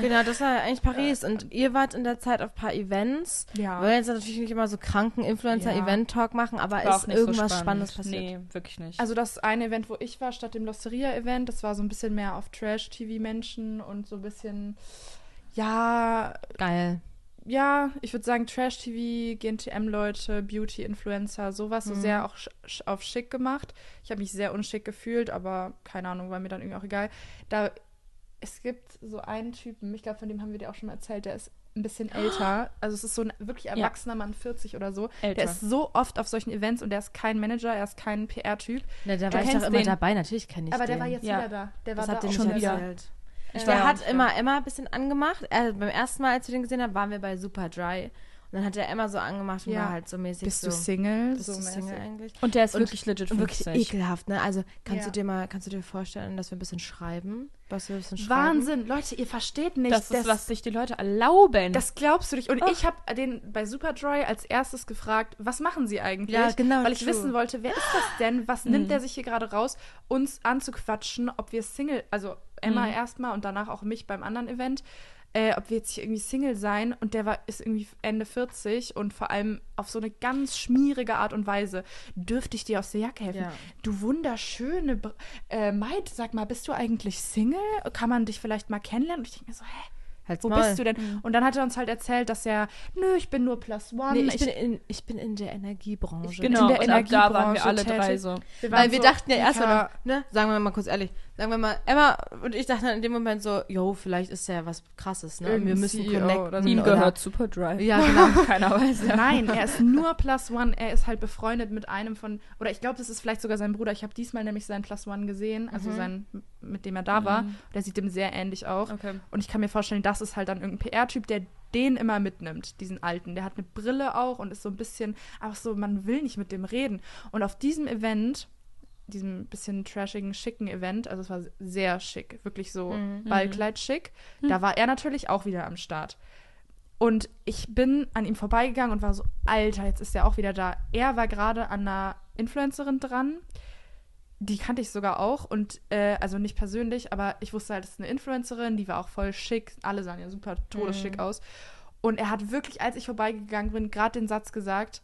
Genau, das war eigentlich Paris. Und ihr wart in der Zeit auf ein paar Events. Ja. Wir wollen jetzt natürlich nicht immer so kranken Influencer-Event-Talk machen, aber ist irgendwas Spannendes passiert? Nee, wirklich nicht. Also das eine Event, wo ich war, statt dem L'Osteria-Event, das war so ein bisschen mehr auf Trash-TV-Menschen und so ein bisschen, geil. Ja, ich würde sagen Trash-TV, GNTM-Leute, Beauty-Influencer, sowas, so sehr auch auf schick gemacht. Ich habe mich sehr unschick gefühlt, aber keine Ahnung, war mir dann irgendwie auch egal. Es gibt so einen Typen, ich glaube, von dem haben wir dir auch schon erzählt, der ist ein bisschen älter. Also es ist so ein wirklich erwachsener Mann, 40 oder so. Älter. Der ist so oft auf solchen Events und der ist kein Manager, er ist kein PR-Typ. Na, da war ich doch immer dabei, natürlich kenne ich den. Aber der war jetzt wieder da. Der war da schon wieder. Der hat immer ein bisschen angemacht. Beim ersten Mal, als wir den gesehen haben, waren wir bei Superdry. Und dann hat er immer so angemacht und war halt so mäßig. Bist du Single? Bist du Single eigentlich? Und der ist wirklich legit 50. Wirklich ekelhaft, ne? Also kannst du dir vorstellen, dass wir ein bisschen schreiben? Was wir ein bisschen schreiben? Wahnsinn, Leute, ihr versteht nicht. Das ist, was sich die Leute erlauben. Das glaubst du nicht. Und ich habe den bei Superdry als erstes gefragt, was machen sie eigentlich? Ja, genau. Weil ich wissen wollte, wer ist das denn? Was nimmt der sich hier gerade raus, uns anzuquatschen, ob wir Single, also Emma erstmal und danach auch mich beim anderen Event, ob wir jetzt hier irgendwie Single sein, und der ist irgendwie Ende 40 und vor allem auf so eine ganz schmierige Art und Weise. Dürfte ich dir aus der Jacke helfen? Ja. Du wunderschöne Maid, sag mal, bist du eigentlich Single? Kann man dich vielleicht mal kennenlernen? Und ich denke mir so, hä? Halt's Wo mal. Bist du denn? Und dann hat er uns halt erzählt, dass er, ich bin nur Plus One. Nee, ich bin in der Energiebranche. Genau, in der Energiebranche, da waren wir alle drei so. Weil wir dachten ja erstmal, ne, sagen wir mal kurz ehrlich, Emma und ich dachten dann in dem Moment so, jo, vielleicht ist ja was Krasses, ne? Wir müssen connecten. Ihm gehört Superdry. Ja, genau. Keiner weiß. Nein, er ist nur Plus One, er ist halt befreundet mit einem oder ich glaube, das ist vielleicht sogar sein Bruder. Ich habe diesmal nämlich seinen Plus One gesehen, also mit dem er da war. Der sieht dem sehr ähnlich auch. Okay. Und ich kann mir vorstellen, das ist halt dann irgendein PR-Typ, der den immer mitnimmt, diesen Alten. Der hat eine Brille auch und ist so ein bisschen, auch so, man will nicht mit dem reden. Und auf diesem Event, diesem bisschen trashigen, schicken Event, also es war sehr schick, wirklich so Ballkleid-schick, da war er natürlich auch wieder am Start. Und ich bin an ihm vorbeigegangen und war so, Alter, jetzt ist er auch wieder da. Er war gerade an einer Influencerin dran, die kannte ich sogar auch und, also nicht persönlich, aber ich wusste halt, das ist eine Influencerin, die war auch voll schick, alle sahen ja super todesschick aus. Und er hat wirklich, als ich vorbeigegangen bin, gerade den Satz gesagt,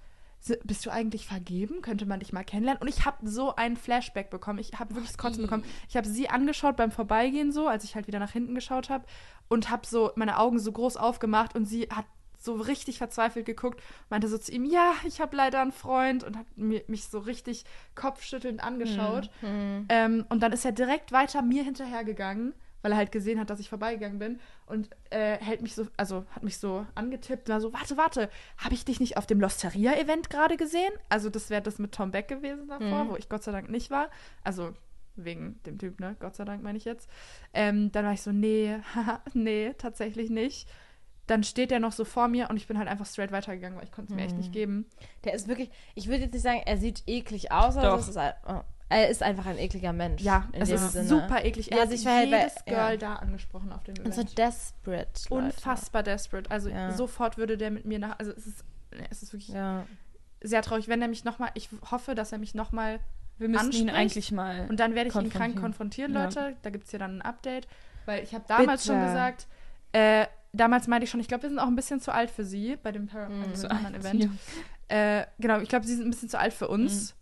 bist du eigentlich vergeben? Könnte man dich mal kennenlernen? Und ich habe so einen Flashback bekommen. Ich habe wirklich das Kotzen bekommen. Ich habe sie angeschaut beim Vorbeigehen so, als ich halt wieder nach hinten geschaut habe und habe so meine Augen so groß aufgemacht und sie hat so richtig verzweifelt geguckt, meinte so zu ihm, ja, ich habe leider einen Freund, und hat mich so richtig kopfschüttelnd angeschaut. Mhm. Und dann ist er direkt weiter mir hinterhergegangen, weil er halt gesehen hat, dass ich vorbeigegangen bin, und hält mich so, also hat mich so angetippt und war so, warte, habe ich dich nicht auf dem L'Osteria-Event gerade gesehen? Also das wäre das mit Tom Beck gewesen davor, wo ich Gott sei Dank nicht war. Also wegen dem Typ, ne? Gott sei Dank meine ich jetzt. Dann war ich so, nee, tatsächlich nicht. Dann steht der noch so vor mir und ich bin halt einfach straight weitergegangen, weil ich konnte es mir echt nicht geben. Der ist wirklich, ich würde jetzt nicht sagen, er sieht eklig aus, aber es ist halt, er ist einfach ein ekliger Mensch. Ja, es ist super eklig. Er hat sich jedes Girl da angesprochen auf dem Event. Und so desperate, Leute. Unfassbar desperate. Also sofort würde der mit mir nach, also es ist wirklich sehr traurig, wenn er mich nochmal, ich hoffe, dass er mich nochmal anspricht. Ihn eigentlich mal und dann werde ich ihn krank konfrontieren, Leute. Ja. Da gibt es ja dann ein Update, weil ich habe damals schon gesagt, damals meinte ich schon, ich glaube, wir sind auch ein bisschen zu alt für sie bei dem Paranormal-Event. Ja. Genau, ich glaube, sie sind ein bisschen zu alt für uns.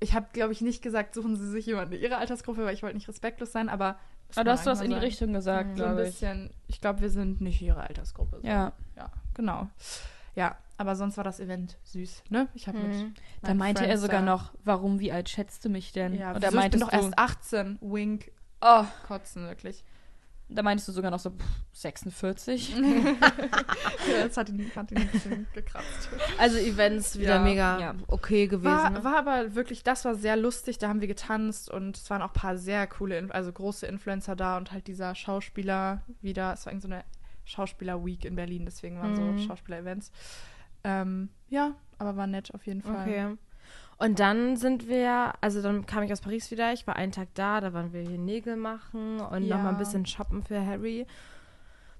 Ich habe, glaube ich, nicht gesagt, suchen sie sich jemanden in ihrer Altersgruppe, weil ich wollte nicht respektlos sein, aber du hast was in die Richtung gesagt, glaube ich. So ein bisschen, ich glaube, wir sind nicht ihre Altersgruppe. So. Ja, genau. Ja, aber sonst war das Event süß, ne? Ich habe mit Da meinte Friends er sogar noch, warum, wie alt schätzt du mich denn? Ja, und er meinte, ich bin doch erst 18. Wink. Oh, kotzen, wirklich. Da meintest du sogar noch so, 46. Ja, das hat ihn ein bisschen gekratzt. Also Events wieder mega okay gewesen. War aber wirklich, das war sehr lustig. Da haben wir getanzt und es waren auch ein paar sehr coole, also große Influencer da und halt dieser Schauspieler wieder. Es war irgendwie so eine Schauspieler-Week in Berlin, deswegen waren so Schauspieler-Events. Aber war nett auf jeden Fall. Okay. Und dann dann kam ich aus Paris wieder, ich war einen Tag da waren wir hier Nägel machen und nochmal ein bisschen shoppen für Harry.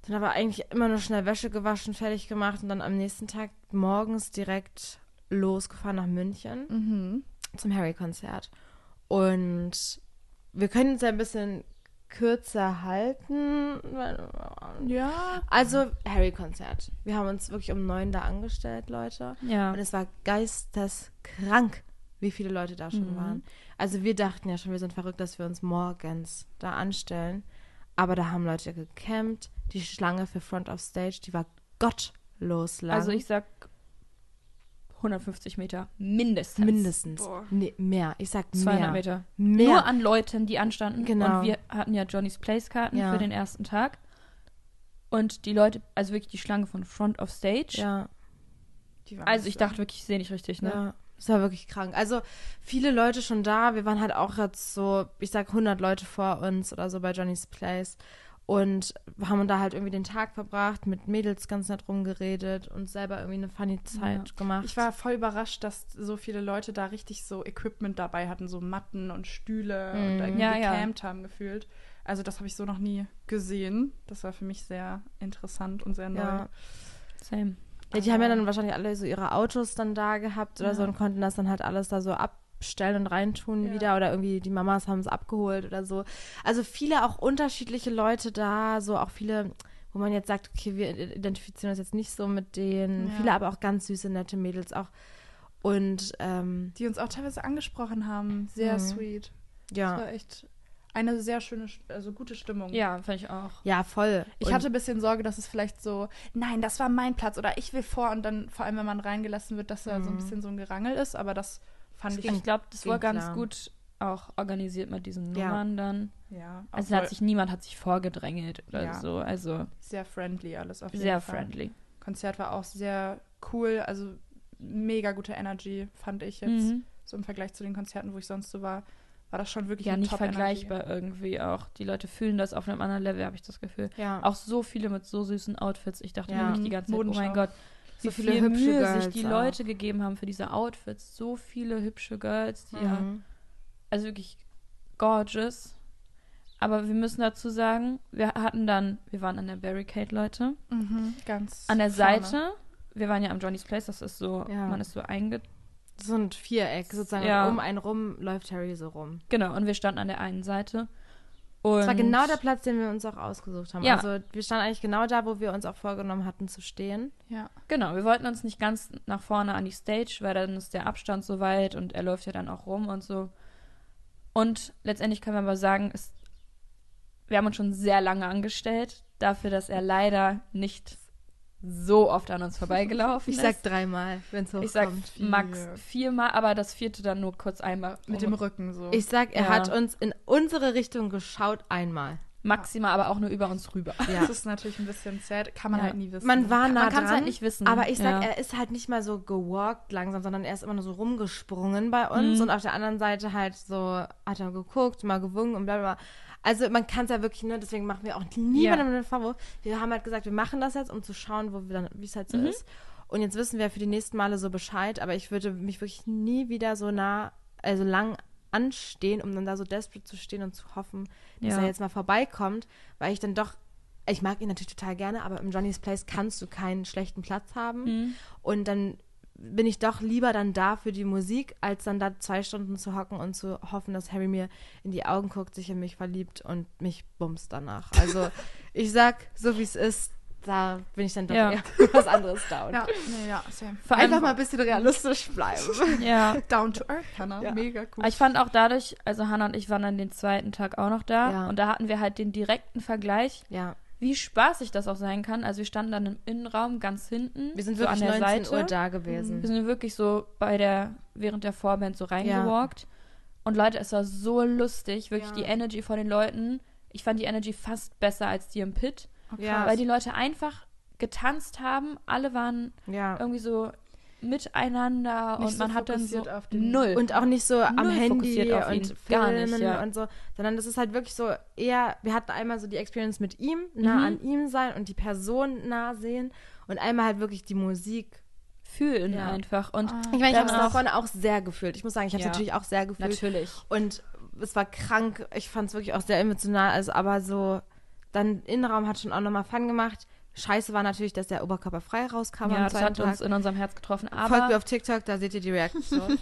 Dann aber eigentlich immer nur schnell Wäsche gewaschen, fertig gemacht und dann am nächsten Tag morgens direkt losgefahren nach München zum Harry-Konzert. Und wir können uns ein bisschen kürzer halten. Ja. Also, Harry-Konzert. Wir haben uns wirklich um 9 da angestellt, Leute. Ja. Und es war geisteskrank, wie viele Leute da schon waren. Also, wir dachten ja schon, wir sind verrückt, dass wir uns morgens da anstellen. Aber da haben Leute gecampt. Die Schlange für Front of Stage, die war gottlos lang. Also, ich sag 150 Meter mindestens. Nee, mehr. Ich sag 200 Meter. Mehr. Nur an Leuten, die anstanden. Genau. Und wir hatten ja Johnny's Place Karten für den ersten Tag. Und die Leute, also wirklich die Schlange von Front of Stage. Ja. Also ich dachte wirklich, ich sehe nicht richtig, ne? Ja. Das war wirklich krank. Also viele Leute schon da. Wir waren halt auch jetzt so, ich sag 100 Leute vor uns oder so bei Johnny's Place. Und haben da halt irgendwie den Tag verbracht, mit Mädels ganz nett rumgeredet und selber irgendwie eine funny Zeit gemacht. Ich war voll überrascht, dass so viele Leute da richtig so Equipment dabei hatten, so Matten und Stühle und da irgendwie gecampt haben gefühlt. Also das habe ich so noch nie gesehen. Das war für mich sehr interessant und sehr neu. Ja. Same. Ja, die haben ja dann wahrscheinlich alle so ihre Autos dann da gehabt oder so und konnten das dann halt alles da so abstellen und reintun wieder oder irgendwie die Mamas haben es abgeholt oder so. Also viele auch unterschiedliche Leute da, so auch viele, wo man jetzt sagt, okay, wir identifizieren uns jetzt nicht so mit denen. Ja. Viele aber auch ganz süße, nette Mädels auch. Und die uns auch teilweise angesprochen haben. Sehr sweet. Ja. Das war echt eine sehr schöne, also gute Stimmung. Ja, fand ich auch. Ja, voll. Ich hatte ein bisschen Sorge, dass es vielleicht so, nein, das war mein Platz oder ich will vor und dann, vor allem, wenn man reingelassen wird, dass da so ein bisschen so ein Gerangel ist, aber das fand ich. Ich glaube, das war ganz gut auch organisiert mit diesen Nummern dann. Ja. Also niemand hat sich vorgedrängelt oder so. Also sehr friendly alles auf jeden Fall. Sehr friendly. Konzert war auch sehr cool, also mega gute Energy, fand ich jetzt. So im Vergleich zu den Konzerten, wo ich sonst so war. War das schon wirklich eine Top-Energie. Ja, nicht vergleichbar irgendwie auch. Die Leute fühlen das auf einem anderen Level, habe ich das Gefühl. Ja. Auch so viele mit so süßen Outfits. Ich dachte mir wirklich die ganze Zeit, oh mein Gott, so wie viele hübsche Mühe Girls sich die Leute gegeben haben für diese Outfits. So viele hübsche Girls, die also wirklich gorgeous. Aber wir müssen dazu sagen, wir waren an der Barricade, Leute. Ganz an der vorne. Seite, wir waren ja am Johnny's Place, das ist so, man ist so so ein Viereck sozusagen. Ja. Um einen rum läuft Harry so rum. Genau, und wir standen an der einen Seite Das war genau der Platz, den wir uns auch ausgesucht haben. Ja. Also wir standen eigentlich genau da, wo wir uns auch vorgenommen hatten zu stehen. Ja. Genau, wir wollten uns nicht ganz nach vorne an die Stage, weil dann ist der Abstand so weit und er läuft ja dann auch rum und so. Und letztendlich können wir aber sagen, wir haben uns schon sehr lange angestellt, dafür, dass er leider nicht so oft an uns vorbeigelaufen ist. Ich sag 3-mal, wenn es hochkommt. Ich sag max 4-mal, aber das 4. dann nur kurz einmal. Mit dem Rücken so. Ich sag, er hat uns in unsere Richtung geschaut einmal. Maximal, aber auch nur über uns rüber. Ja. Das ist natürlich ein bisschen sad, kann man halt nie wissen. Man war nah dran, man kann es halt nicht wissen. Aber ich sag, er ist halt nicht mal so gewalkt langsam, sondern er ist immer nur so rumgesprungen bei uns und auf der anderen Seite halt so, hat er geguckt, mal gewunken und bla bla bla. Also man kann es ja wirklich nur, deswegen machen wir auch niemandem einen Vorwurf. Wir haben halt gesagt, wir machen das jetzt, um zu schauen, wie es halt so ist. Und jetzt wissen wir für die nächsten Male so Bescheid, aber ich würde mich wirklich nie wieder so nah, also lang anstehen, um dann da so desperate zu stehen und zu hoffen, dass er jetzt mal vorbeikommt, weil ich dann doch, ich mag ihn natürlich total gerne, aber im Johnny's Place kannst du keinen schlechten Platz haben. Und dann bin ich doch lieber dann da für die Musik, als dann da 2 Stunden zu hocken und zu hoffen, dass Harry mir in die Augen guckt, sich in mich verliebt und mich bumst danach. Also ich sag, so wie es ist, da bin ich dann doch eher was anderes down. Ja, nee, ja, same. Vor allem einfach mal ein bisschen realistisch bleiben. Ja. Down to earth, Hannah. Ja. Mega cool. Ich fand auch dadurch, also Hannah und ich waren dann den zweiten Tag auch noch da und da hatten wir halt den direkten Vergleich. Ja. Wie spaßig das auch sein kann. Also wir standen dann im Innenraum ganz hinten. Wir sind so wirklich an der 19 Seite. Uhr da gewesen. Wir sind wirklich so während der Vorband so reingewalkt. Ja. Und Leute, es war so lustig. Wirklich die Energy von den Leuten. Ich fand die Energy fast besser als die im Pit. Okay. Ja. Weil die Leute einfach getanzt haben. Alle waren irgendwie so miteinander nicht und man so hat dann so auf den null und auch nicht so am Handy auf und Filmen nicht, und so, sondern das ist halt wirklich so eher, wir hatten einmal so die Experience mit ihm, nah an ihm sein und die Person nah sehen und einmal halt wirklich die Musik fühlen einfach. Und ich meine, ich habe es davon auch sehr gefühlt. Ich muss sagen, ich habe es natürlich auch sehr gefühlt. Natürlich. Und es war krank. Ich fand es wirklich auch sehr emotional. Also aber so, dann Innenraum hat schon auch nochmal Fun gemacht. Scheiße war natürlich, dass der Oberkörper frei rauskam. Ja, das hat uns in unserem Herz getroffen. Aber folgt mir auf TikTok, da seht ihr die Reaktion.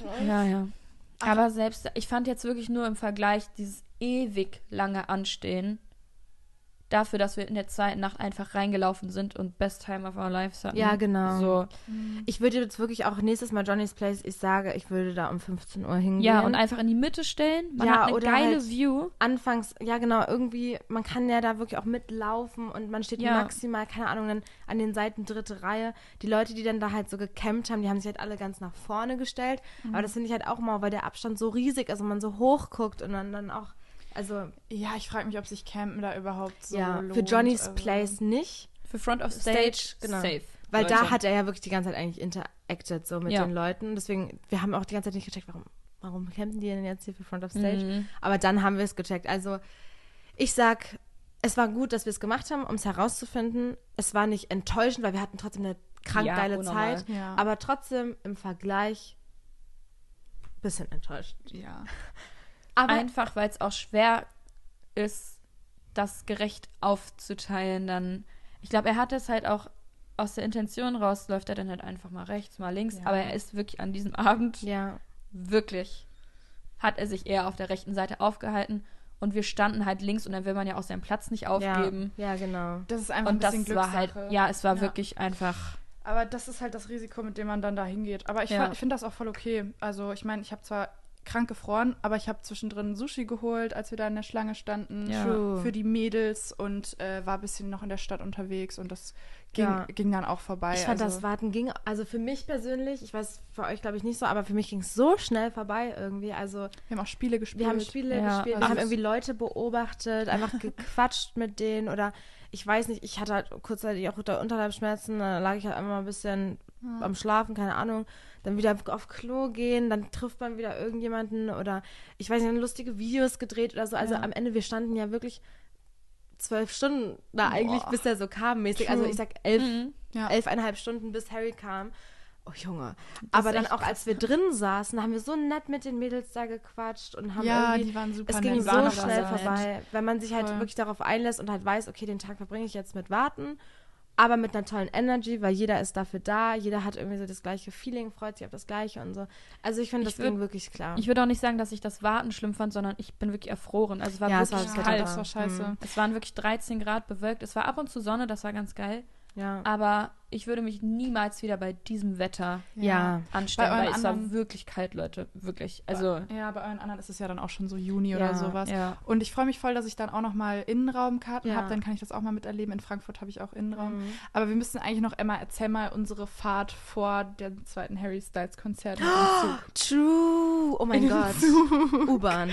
Aber selbst, ich fand jetzt wirklich nur im Vergleich dieses ewig lange Anstehen dafür, dass wir in der zweiten Nacht einfach reingelaufen sind und Best Time of Our Lives hatten. Ja, genau. So. Ich würde jetzt wirklich auch nächstes Mal Johnny's Place, ich sage, ich würde da um 15 Uhr hingehen. Ja, und einfach in die Mitte stellen. Man hat eine oder geile halt View. Anfangs, ja genau, irgendwie, man kann ja da wirklich auch mitlaufen und man steht maximal, keine Ahnung, dann an den Seiten 3. Reihe. Die Leute, die dann da halt so gecampt haben, die haben sich halt alle ganz nach vorne gestellt. Aber das finde ich halt auch mal, weil der Abstand so riesig ist und man so hoch guckt und dann auch, also, ja, ich frage mich, ob sich Campen da überhaupt so lohnt. Für Johnny's Place nicht. Für Front of Stage, genau. Safe. Weil Leute, da hat er ja wirklich die ganze Zeit eigentlich interacted so mit den Leuten. Deswegen, wir haben auch die ganze Zeit nicht gecheckt, warum campen die denn jetzt hier für Front of Stage? Aber dann haben wir es gecheckt. Also, ich sag, es war gut, dass wir es gemacht haben, um es herauszufinden. Es war nicht enttäuschend, weil wir hatten trotzdem eine krank geile Zeit. Ja. Aber trotzdem im Vergleich ein bisschen enttäuscht. Ja. Aber einfach, weil es auch schwer ist, das gerecht aufzuteilen dann. Ich glaube, er hat es halt auch aus der Intention raus, läuft er dann halt einfach mal rechts, mal links. Ja. Aber er ist wirklich an diesem Abend, wirklich, hat er sich eher auf der rechten Seite aufgehalten. Und wir standen halt links und dann will man ja auch seinen Platz nicht aufgeben. Ja, ja genau. Das ist einfach und ein bisschen Glückssache. Halt, es war wirklich einfach... Aber das ist halt das Risiko, mit dem man dann da hingeht. Aber ich finde das auch voll okay. Also ich meine, ich habe zwar krank gefroren, aber ich habe zwischendrin Sushi geholt, als wir da in der Schlange standen für die Mädels und war ein bisschen noch in der Stadt unterwegs und das ging dann auch vorbei. Ich fand, das Warten ging, also für mich persönlich, ich weiß, für euch glaube ich nicht so, aber für mich ging es so schnell vorbei irgendwie, also wir haben auch Spiele gespielt. Wir haben irgendwie Leute beobachtet, einfach gequatscht mit denen oder ich weiß nicht, ich hatte halt kurzzeitig auch Unterleibsschmerzen, dann lag ich halt einmal ein bisschen am Schlafen, keine Ahnung, dann wieder auf Klo gehen, dann trifft man wieder irgendjemanden oder ich weiß nicht, dann lustige Videos gedreht oder so. Also am Ende, wir standen ja wirklich 12 Stunden da eigentlich, bis er so kam mäßig. True. Also ich sag 11,5 Stunden, bis Harry kam. Oh Junge. Das aber dann auch, als wir drin saßen, haben wir so nett mit den Mädels da gequatscht und haben irgendwie, die waren super es ging nett. So schnell vorbei, wenn man sich halt wirklich darauf einlässt und halt weiß, okay, den Tag verbringe ich jetzt mit Warten. aber mit einer tollen Energy, weil jeder ist dafür da, jeder hat irgendwie so das gleiche Feeling, freut sich auf das Gleiche und so. Also ich finde, das ging wirklich klar. Ich würde auch nicht sagen, dass ich das Warten schlimm fand, sondern ich bin wirklich erfroren. Also es war wirklich kalt, es war scheiße. Es waren wirklich 13 Grad bewölkt, es war ab und zu Sonne, das war ganz geil. Ja. Aber ich würde mich niemals wieder bei diesem Wetter anstellen, weil es war wirklich kalt, Leute, wirklich. Also ja, bei euren anderen ist es ja dann auch schon so Juni oder sowas. Ja. Und ich freue mich voll, dass ich dann auch nochmal Innenraumkarten habe, dann kann ich das auch mal miterleben. In Frankfurt habe ich auch Innenraum. Mhm. Aber wir müssen eigentlich noch, Emma, erzähl mal unsere Fahrt vor dem zweiten Harry Styles Konzert. True! Oh mein Gott. U-Bahn.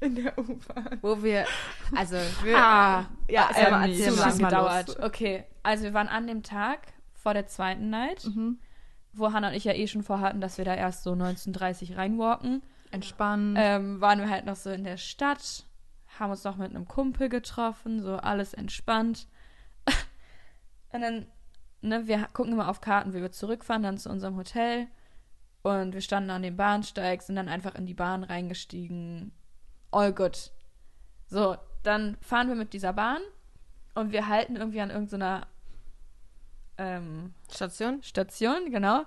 In der U-Bahn. Wo wir, also, Emma, erzähl mal. Es hat gedauert. Okay, also wir waren an dem Tag vor der zweiten Night, wo Hannah und ich ja eh schon vorhatten, dass wir da erst so 19:30 reinwalken. Entspannt. Waren wir halt noch so in der Stadt, haben uns noch mit einem Kumpel getroffen, so alles entspannt. Und dann, ne, wir gucken immer auf Karten, wie wir zurückfahren, dann zu unserem Hotel. Und wir standen an dem Bahnsteig, sind dann einfach in die Bahn reingestiegen. All good. So, dann fahren wir mit dieser Bahn und wir halten irgendwie an irgendeiner Station, genau.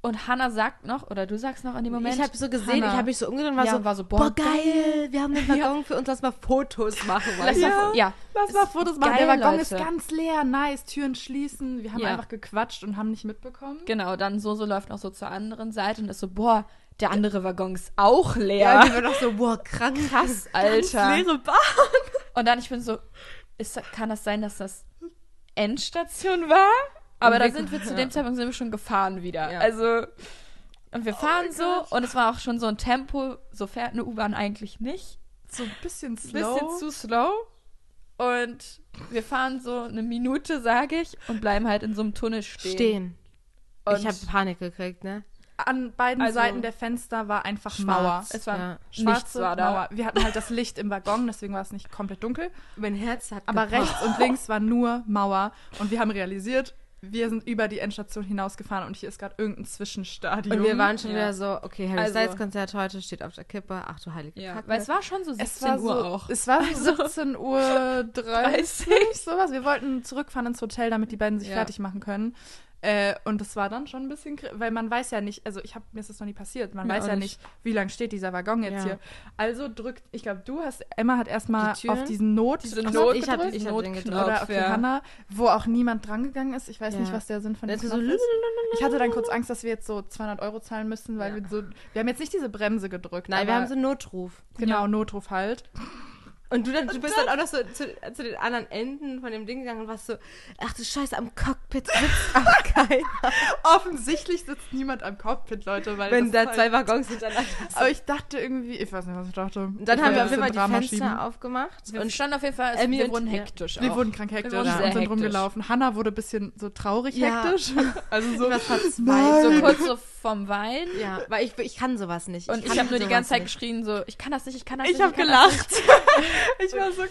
Und Hannah sagt noch, oder du sagst noch an dem Moment. Ich habe so gesehen, Hannah, ich habe mich so umgedreht und war boah, geil, wir haben den Waggon für uns, lass mal Fotos machen. Lass mal Fotos machen, der Waggon ist ganz leer, nice, Türen schließen. Wir haben einfach gequatscht und haben nicht mitbekommen. Genau, dann so läuft noch so zur anderen Seite und ist so, boah, der andere Waggon ist auch leer. Ja, die war noch so, boah, krass, Alter. Leere Bahn. Und dann, ich bin so, kann das sein, dass das Endstation war, aber da sind wir zu dem Zeitpunkt sind wir schon gefahren wieder. Ja. Also, und wir fahren und es war auch schon so ein Tempo, so fährt eine U-Bahn eigentlich nicht. So ein bisschen slow. Bisschen zu slow. Und wir fahren so eine Minute, sage ich, und bleiben halt in so einem Tunnel stehen. Und ich habe Panik gekriegt, ne? An beiden Seiten der Fenster war einfach Mauer. Es war schwarze Mauer. Wir hatten halt das Licht im Waggon, deswegen war es nicht komplett dunkel. Mein Herz hat gepocht. Aber rechts und links war nur Mauer. Und wir haben realisiert, wir sind über die Endstation hinausgefahren und hier ist gerade irgendein Zwischenstadion. Und wir waren schon wieder so, okay, Harry Styles Konzert heute steht auf der Kippe. Ach du heilige Kacke. Weil es war schon so 17 Uhr auch. Es war so 17:30 Uhr, sowas. Wir wollten zurückfahren ins Hotel, damit die beiden sich fertig machen können. Und das war dann schon ein bisschen, weil man weiß ja nicht, also mir ist das noch nie passiert, man weiß ja nicht, wie lange steht dieser Waggon jetzt hier. Also ich glaube, Emma hat erstmal auf diesen Notknopf gedrückt, oder auf Hannah, wo auch niemand drangegangen ist. Ich weiß nicht, was der Sinn von dem Knopf ist. Ich hatte dann kurz Angst, dass wir jetzt so 200 € zahlen müssen, weil wir haben jetzt nicht diese Bremse gedrückt. Nein, wir haben so einen Notruf. Genau, Notruf halt. Und du bist dann auch noch so zu den anderen Enden von dem Ding gegangen und warst so, ach du Scheiße, am Cockpit sitzt auch keiner. Offensichtlich sitzt niemand am Cockpit, Leute. Wenn da zwei Waggons hintereinander sind. Aber ich dachte irgendwie, ich weiß nicht, was ich dachte. Und dann haben wir auf jeden Fall die Fenster aufgemacht. Und standen auf jeden Fall, wir wurden hektisch auch. Wir wurden krank hektisch und sind rumgelaufen. Hannah wurde ein bisschen so traurig hektisch. Also so kurz so vom Wein. Ja, weil ich kann sowas nicht. Und ich habe nur die ganze Zeit geschrien so, ich kann das nicht, ich kann das nicht. Ich habe gelacht. Ich war so geil.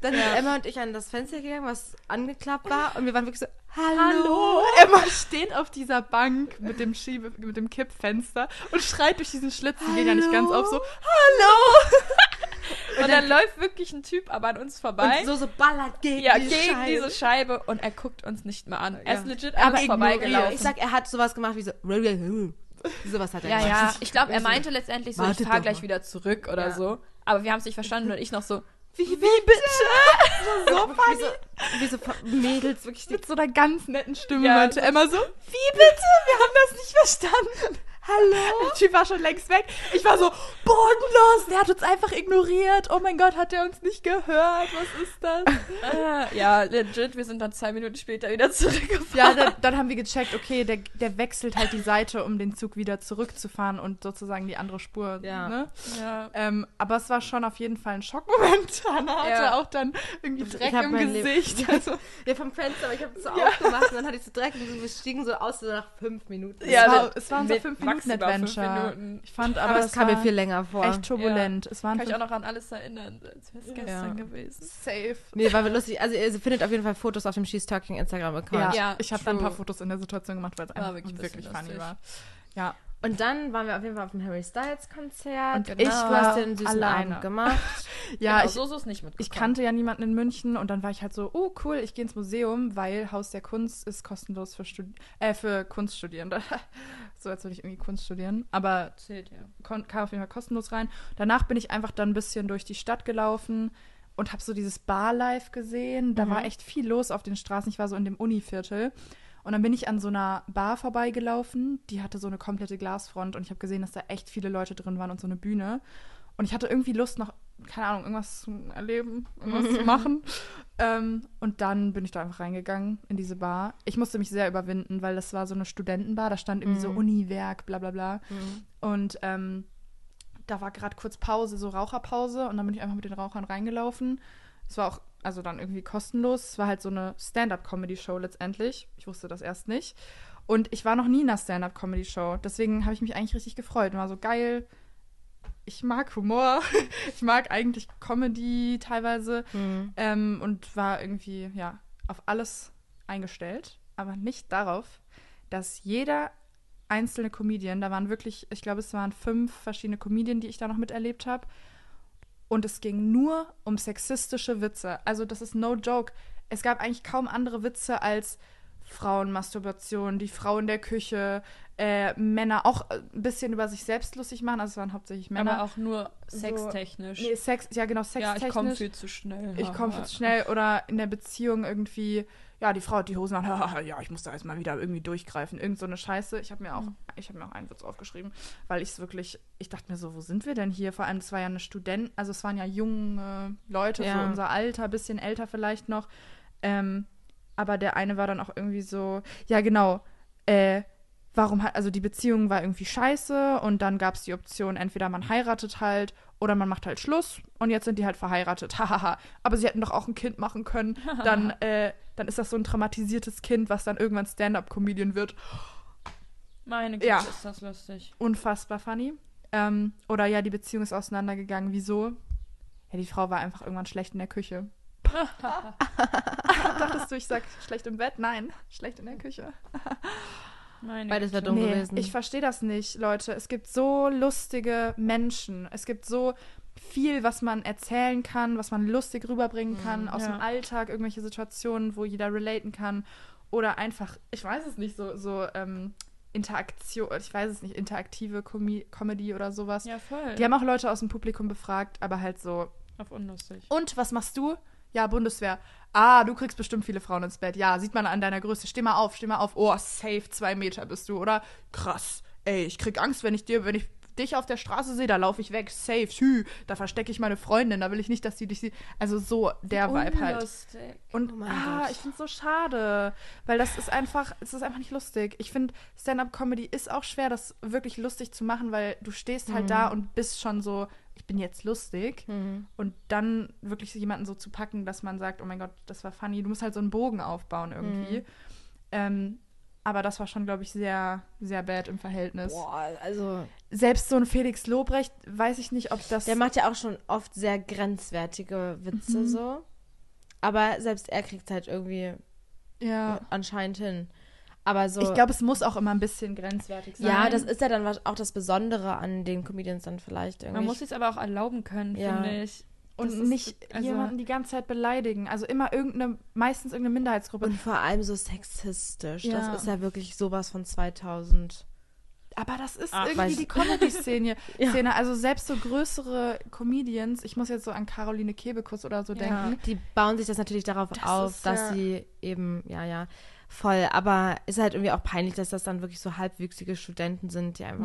Dann sind Emma und ich an das Fenster gegangen, was angeklappt war. Und wir waren wirklich so, hallo. Emma steht auf dieser Bank mit dem Kippfenster und schreit durch diesen Schlitz. Die gehen ja nicht ganz auf, so, hallo. Und dann läuft wirklich ein Typ aber an uns vorbei. Und so ballert gegen diese Scheibe. Und er guckt uns nicht mehr an. Er ist legit an uns vorbeigelaufen. Ich sag, er hat sowas gemacht wie so, sowas hat er gemacht. Ja, ich glaube, er meinte letztendlich so, ich fahr gleich wieder zurück oder so. Aber wir haben es nicht verstanden und ich noch so, wie bitte? So funny. Wie so Mädels, wirklich mit so einer ganz netten Stimme meinte Emma so, wie bitte? Wir haben das nicht verstanden. Hallo? Der Typ war schon längst weg. Ich war so bodenlos. Der hat uns einfach ignoriert. Oh mein Gott, hat der uns nicht gehört? Was ist das? Legit. Wir sind dann 2 Minuten später wieder zurückgefahren. Ja, dann haben wir gecheckt, okay, der wechselt halt die Seite, um den Zug wieder zurückzufahren und sozusagen die andere Spur. Ja. Ne? Ja. Aber es war schon auf jeden Fall ein Schockmoment. Hannah hatte auch dann irgendwie Dreck im Gesicht. Vom Fenster, aber ich habe es so aufgemacht und dann hatte ich so Dreck und wir stiegen so aus nach 5 Minuten. Ja, es waren so 5 Minuten. Adventure. Ich fand aber es kam mir viel länger vor. Echt turbulent. Es waren Kann ich auch noch an alles erinnern, als wäre es gestern gewesen. Safe. Nee, war lustig. Also ihr findet auf jeden Fall Fotos auf dem She's Talking Instagram-Account. Ja, ich habe dann ein paar Fotos in der Situation gemacht, weil es einfach wirklich funny war. Ja. Und dann waren wir auf jeden Fall auf dem Harry Styles Konzert. Und ich war den süßen alleine. Abend gemacht. Ja, genau, so ist nicht mitgekommen. Ich kannte ja niemanden in München und dann war ich halt so, oh cool, ich gehe ins Museum, weil Haus der Kunst ist kostenlos für Kunststudierende. So, als würde ich irgendwie Kunst studieren. Aber zählt, ja. Kam auf jeden Fall kostenlos rein. Danach bin ich einfach dann ein bisschen durch die Stadt gelaufen und habe so dieses Barlife gesehen. Da war echt viel los auf den Straßen. Ich war so in dem Univiertel. Und dann bin ich an so einer Bar vorbeigelaufen, die hatte so eine komplette Glasfront und ich habe gesehen, dass da echt viele Leute drin waren und so eine Bühne. Und ich hatte irgendwie Lust noch, keine Ahnung, irgendwas zu erleben, irgendwas zu machen. Und dann bin ich da einfach reingegangen in diese Bar. Ich musste mich sehr überwinden, weil das war so eine Studentenbar, da stand irgendwie so Uniwerk, bla bla bla. Und da war gerade kurz Pause, so Raucherpause und dann bin ich einfach mit den Rauchern reingelaufen. Es war auch dann irgendwie kostenlos. Es war halt so eine Stand-Up-Comedy-Show letztendlich. Ich wusste das erst nicht. Und ich war noch nie in einer Stand-Up-Comedy-Show. Deswegen habe ich mich eigentlich richtig gefreut. Und war so geil. Ich mag Humor. Ich mag eigentlich Comedy teilweise. Und war irgendwie, ja, auf alles eingestellt. Aber nicht darauf, dass jeder einzelne Comedian, da waren wirklich, ich glaube, es waren 5 verschiedene Comedian, die ich da noch miterlebt habe. Und es ging nur um sexistische Witze. Also das ist no joke. Es gab eigentlich kaum andere Witze als Frauenmasturbation, die Frau in der Küche, Männer auch ein bisschen über sich selbst lustig machen. Also es waren hauptsächlich Männer. Aber auch nur sextechnisch. So, nee, sextechnisch. Ja, ich komme viel zu schnell. Oder in der Beziehung irgendwie, ja, die Frau hat die Hosen an, ja, ich muss da jetzt mal wieder irgendwie durchgreifen. Irgend so eine Scheiße. Ich habe mir auch einen Witz aufgeschrieben, weil ich dachte mir so, wo sind wir denn hier? Vor allem, das war ja eine Studentin, also es waren ja junge Leute, so unser Alter, bisschen älter vielleicht noch. Aber der eine war dann auch irgendwie so, ja genau, die Beziehung war irgendwie scheiße und dann gab es die Option, entweder man heiratet halt oder man macht halt Schluss und jetzt sind die halt verheiratet, hahaha. Aber sie hätten doch auch ein Kind machen können, dann ist das so ein traumatisiertes Kind, was dann irgendwann Stand-Up-Comedian wird. Meine Güte, ist das lustig. Unfassbar funny. Oder ja, die Beziehung ist auseinandergegangen, wieso? Ja, die Frau war einfach irgendwann schlecht in der Küche. Dachtest du, ich sag schlecht im Bett? Nein, schlecht in der Küche. Beides wäre dumm gewesen. Ich verstehe das nicht, Leute. Es gibt so lustige Menschen. Es gibt so viel, was man erzählen kann, was man lustig rüberbringen kann aus dem Alltag, irgendwelche Situationen, wo jeder relaten kann. Oder einfach, ich weiß es nicht, so Interaktion, ich weiß es nicht, interaktive Comedy oder sowas. Ja, voll. Die haben auch Leute aus dem Publikum befragt, aber halt so. Auf unlustig. Und was machst du? Ja, Bundeswehr. Ah, du kriegst bestimmt viele Frauen ins Bett. Ja, sieht man an deiner Größe. Steh mal auf. Oh, safe 2 Meter bist du, oder? Krass. Ey, ich krieg Angst, wenn ich dich auf der Straße sehe, da laufe ich weg. Safe. Da verstecke ich meine Freundin. Da will ich nicht, dass die dich sieht. Also so der Vibe halt. Und ich find's so schade. Weil es ist einfach nicht lustig. Ich finde, Stand-Up-Comedy ist auch schwer, das wirklich lustig zu machen, weil du stehst halt da und bist schon so, ich bin jetzt lustig. Und dann wirklich jemanden so zu packen, dass man sagt, oh mein Gott, das war funny. Du musst halt so einen Bogen aufbauen irgendwie. Aber das war schon, glaube ich, sehr, sehr bad im Verhältnis. Boah, also selbst so ein Felix Lobrecht, weiß ich nicht, ob das... Der macht ja auch schon oft sehr grenzwertige Witze so. Aber selbst er kriegt es halt irgendwie anscheinend hin. Aber so, ich glaube, es muss auch immer ein bisschen grenzwertig sein. Ja, das ist ja dann auch das Besondere an den Comedians dann vielleicht irgendwie. Man muss es aber auch erlauben können, finde ich. Und das nicht jemanden die ganze Zeit beleidigen. Also immer meistens irgendeine Minderheitsgruppe. Und vor allem so sexistisch. Ja. Das ist ja wirklich sowas von 2000. Aber das ist irgendwie die Comedy-Szene. Also selbst so größere Comedians, ich muss jetzt so an Caroline Kebekus oder so denken. Die bauen sich das natürlich darauf dass sie eben, voll, aber ist halt irgendwie auch peinlich, dass das dann wirklich so halbwüchsige Studenten sind, die einfach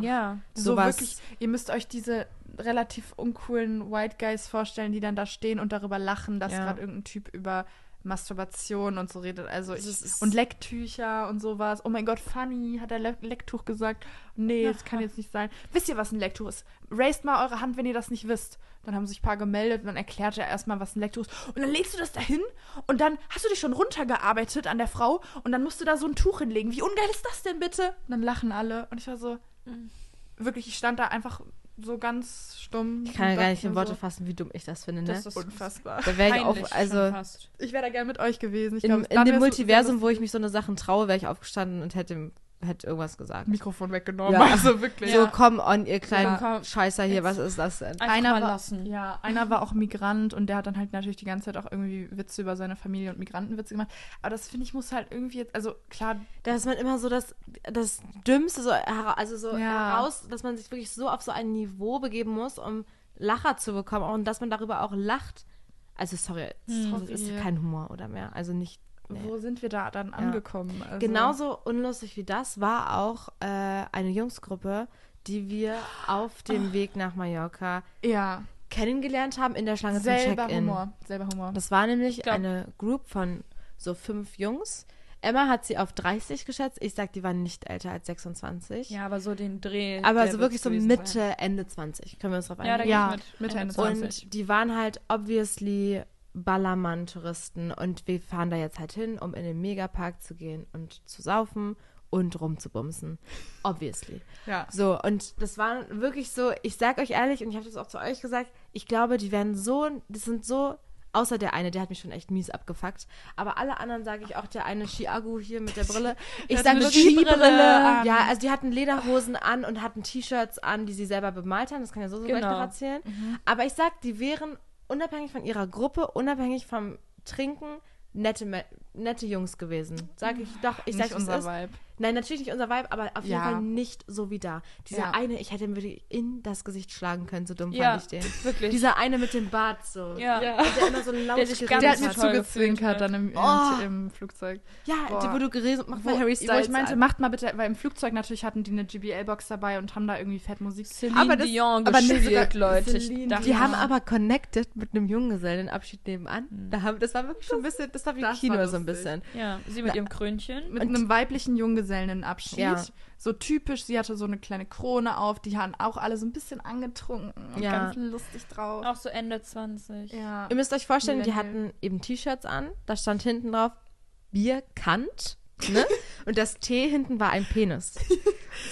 sowas... So wirklich, ihr müsst euch diese relativ uncoolen White Guys vorstellen, die dann da stehen und darüber lachen, dass gerade irgendein Typ über Masturbation und so redet. Also und Lecktücher und sowas. Oh mein Gott, funny, hat er Lecktuch gesagt. Nee, das kann jetzt nicht sein. Wisst ihr, was ein Lecktuch ist? Raised mal eure Hand, wenn ihr das nicht wisst. Dann haben sich ein paar gemeldet und dann erklärt er erstmal, was ein Lecktuch ist. Und dann legst du das dahin und dann hast du dich schon runtergearbeitet an der Frau und dann musst du da so ein Tuch hinlegen. Wie ungeil ist das denn bitte? Und dann lachen alle und ich war so, wirklich, ich stand da einfach so ganz stumm. Ich kann ja gar nicht in Worte fassen, wie dumm ich das finde, ne? Das ist unfassbar. Da wäre ich auch, ich wäre da gerne mit euch gewesen. Ich glaub, in dem Multiversum, wo ich mich so eine Sachen traue, wäre ich aufgestanden und hätte hätte irgendwas gesagt. Mikrofon weggenommen, ja. Also wirklich. Ja. So, komm on, ihr kleinen Scheißer hier, was ist das denn? Einer war auch Migrant und der hat dann halt natürlich die ganze Zeit auch irgendwie Witze über seine Familie und Migrantenwitze gemacht. Aber das, finde ich, muss halt irgendwie jetzt, also klar. Da ist man immer so das Dümmste, heraus, dass man sich wirklich so auf so ein Niveau begeben muss, um Lacher zu bekommen und dass man darüber auch lacht. Also sorry, das ist kein Humor oder mehr, also nicht. Nee. Wo sind wir da dann angekommen? Also. Genauso unlustig wie das war auch eine Jungsgruppe, die wir auf dem Weg nach Mallorca kennengelernt haben in der Schlange zum Check-in. Selber Humor. Das war nämlich eine Group von so 5 Jungs. Emma hat sie auf 30 geschätzt. Ich sag, die waren nicht älter als 26. Ja, aber so den Dreh. Aber so wirklich so Mitte, Ende 20. Können wir uns drauf einigen? Ja, da gehe ich mit. Mitte, Ende 20. Und die waren halt obviously Ballermann-Touristen und wir fahren da jetzt halt hin, um in den Megapark zu gehen und zu saufen und rumzubumsen. Obviously. Ja. So, und das war wirklich so, ich sag euch ehrlich, und ich habe das auch zu euch gesagt, ich glaube, außer der eine, der hat mich schon echt mies abgefuckt. Aber alle anderen, sage ich auch, der eine Chiago hier mit der Brille. Ich sage nur Skibrille. Ja, also die hatten Lederhosen an und hatten T-Shirts an, die sie selber bemalt haben. Das kann ja so gleich noch erzählen. Mhm. Aber ich sag, die wären unabhängig von ihrer Gruppe, unabhängig vom Trinken, nette Jungs gewesen. Sag ich doch. Ich sag, nicht unser Vibe. Nein, natürlich nicht unser Vibe, aber auf jeden Fall nicht so wie da. Dieser eine, ich hätte ihm wirklich in das Gesicht schlagen können, so dumm fand ich den. Wirklich. Dieser eine mit dem Bart so. Ja. Ja. Der immer so laut geredet. Der hat mir zugezwinkert dann im Flugzeug. Ja, wo du geredet hast, mach mal Harry Styles. Wo ich meinte, macht mal bitte, weil im Flugzeug natürlich hatten die eine GBL-Box dabei und haben da irgendwie Fettmusik. Celine Dion gespielt, Leute. Die haben aber connected mit einem Junggesellenabschied nebenan. Das war wirklich schon ein bisschen, das war wie Kino so ein bisschen. Ja, sie mit ihrem Krönchen. Mit einem weiblichen Junggesellenabschied. Ja. So typisch, sie hatte so eine kleine Krone auf, die haben auch alle so ein bisschen angetrunken und ganz lustig drauf. Auch so Ende 20. Ja. Ihr müsst euch vorstellen, die hatten eben T-Shirts an, da stand hinten drauf Bierkant, ne? Und das T hinten war ein Penis.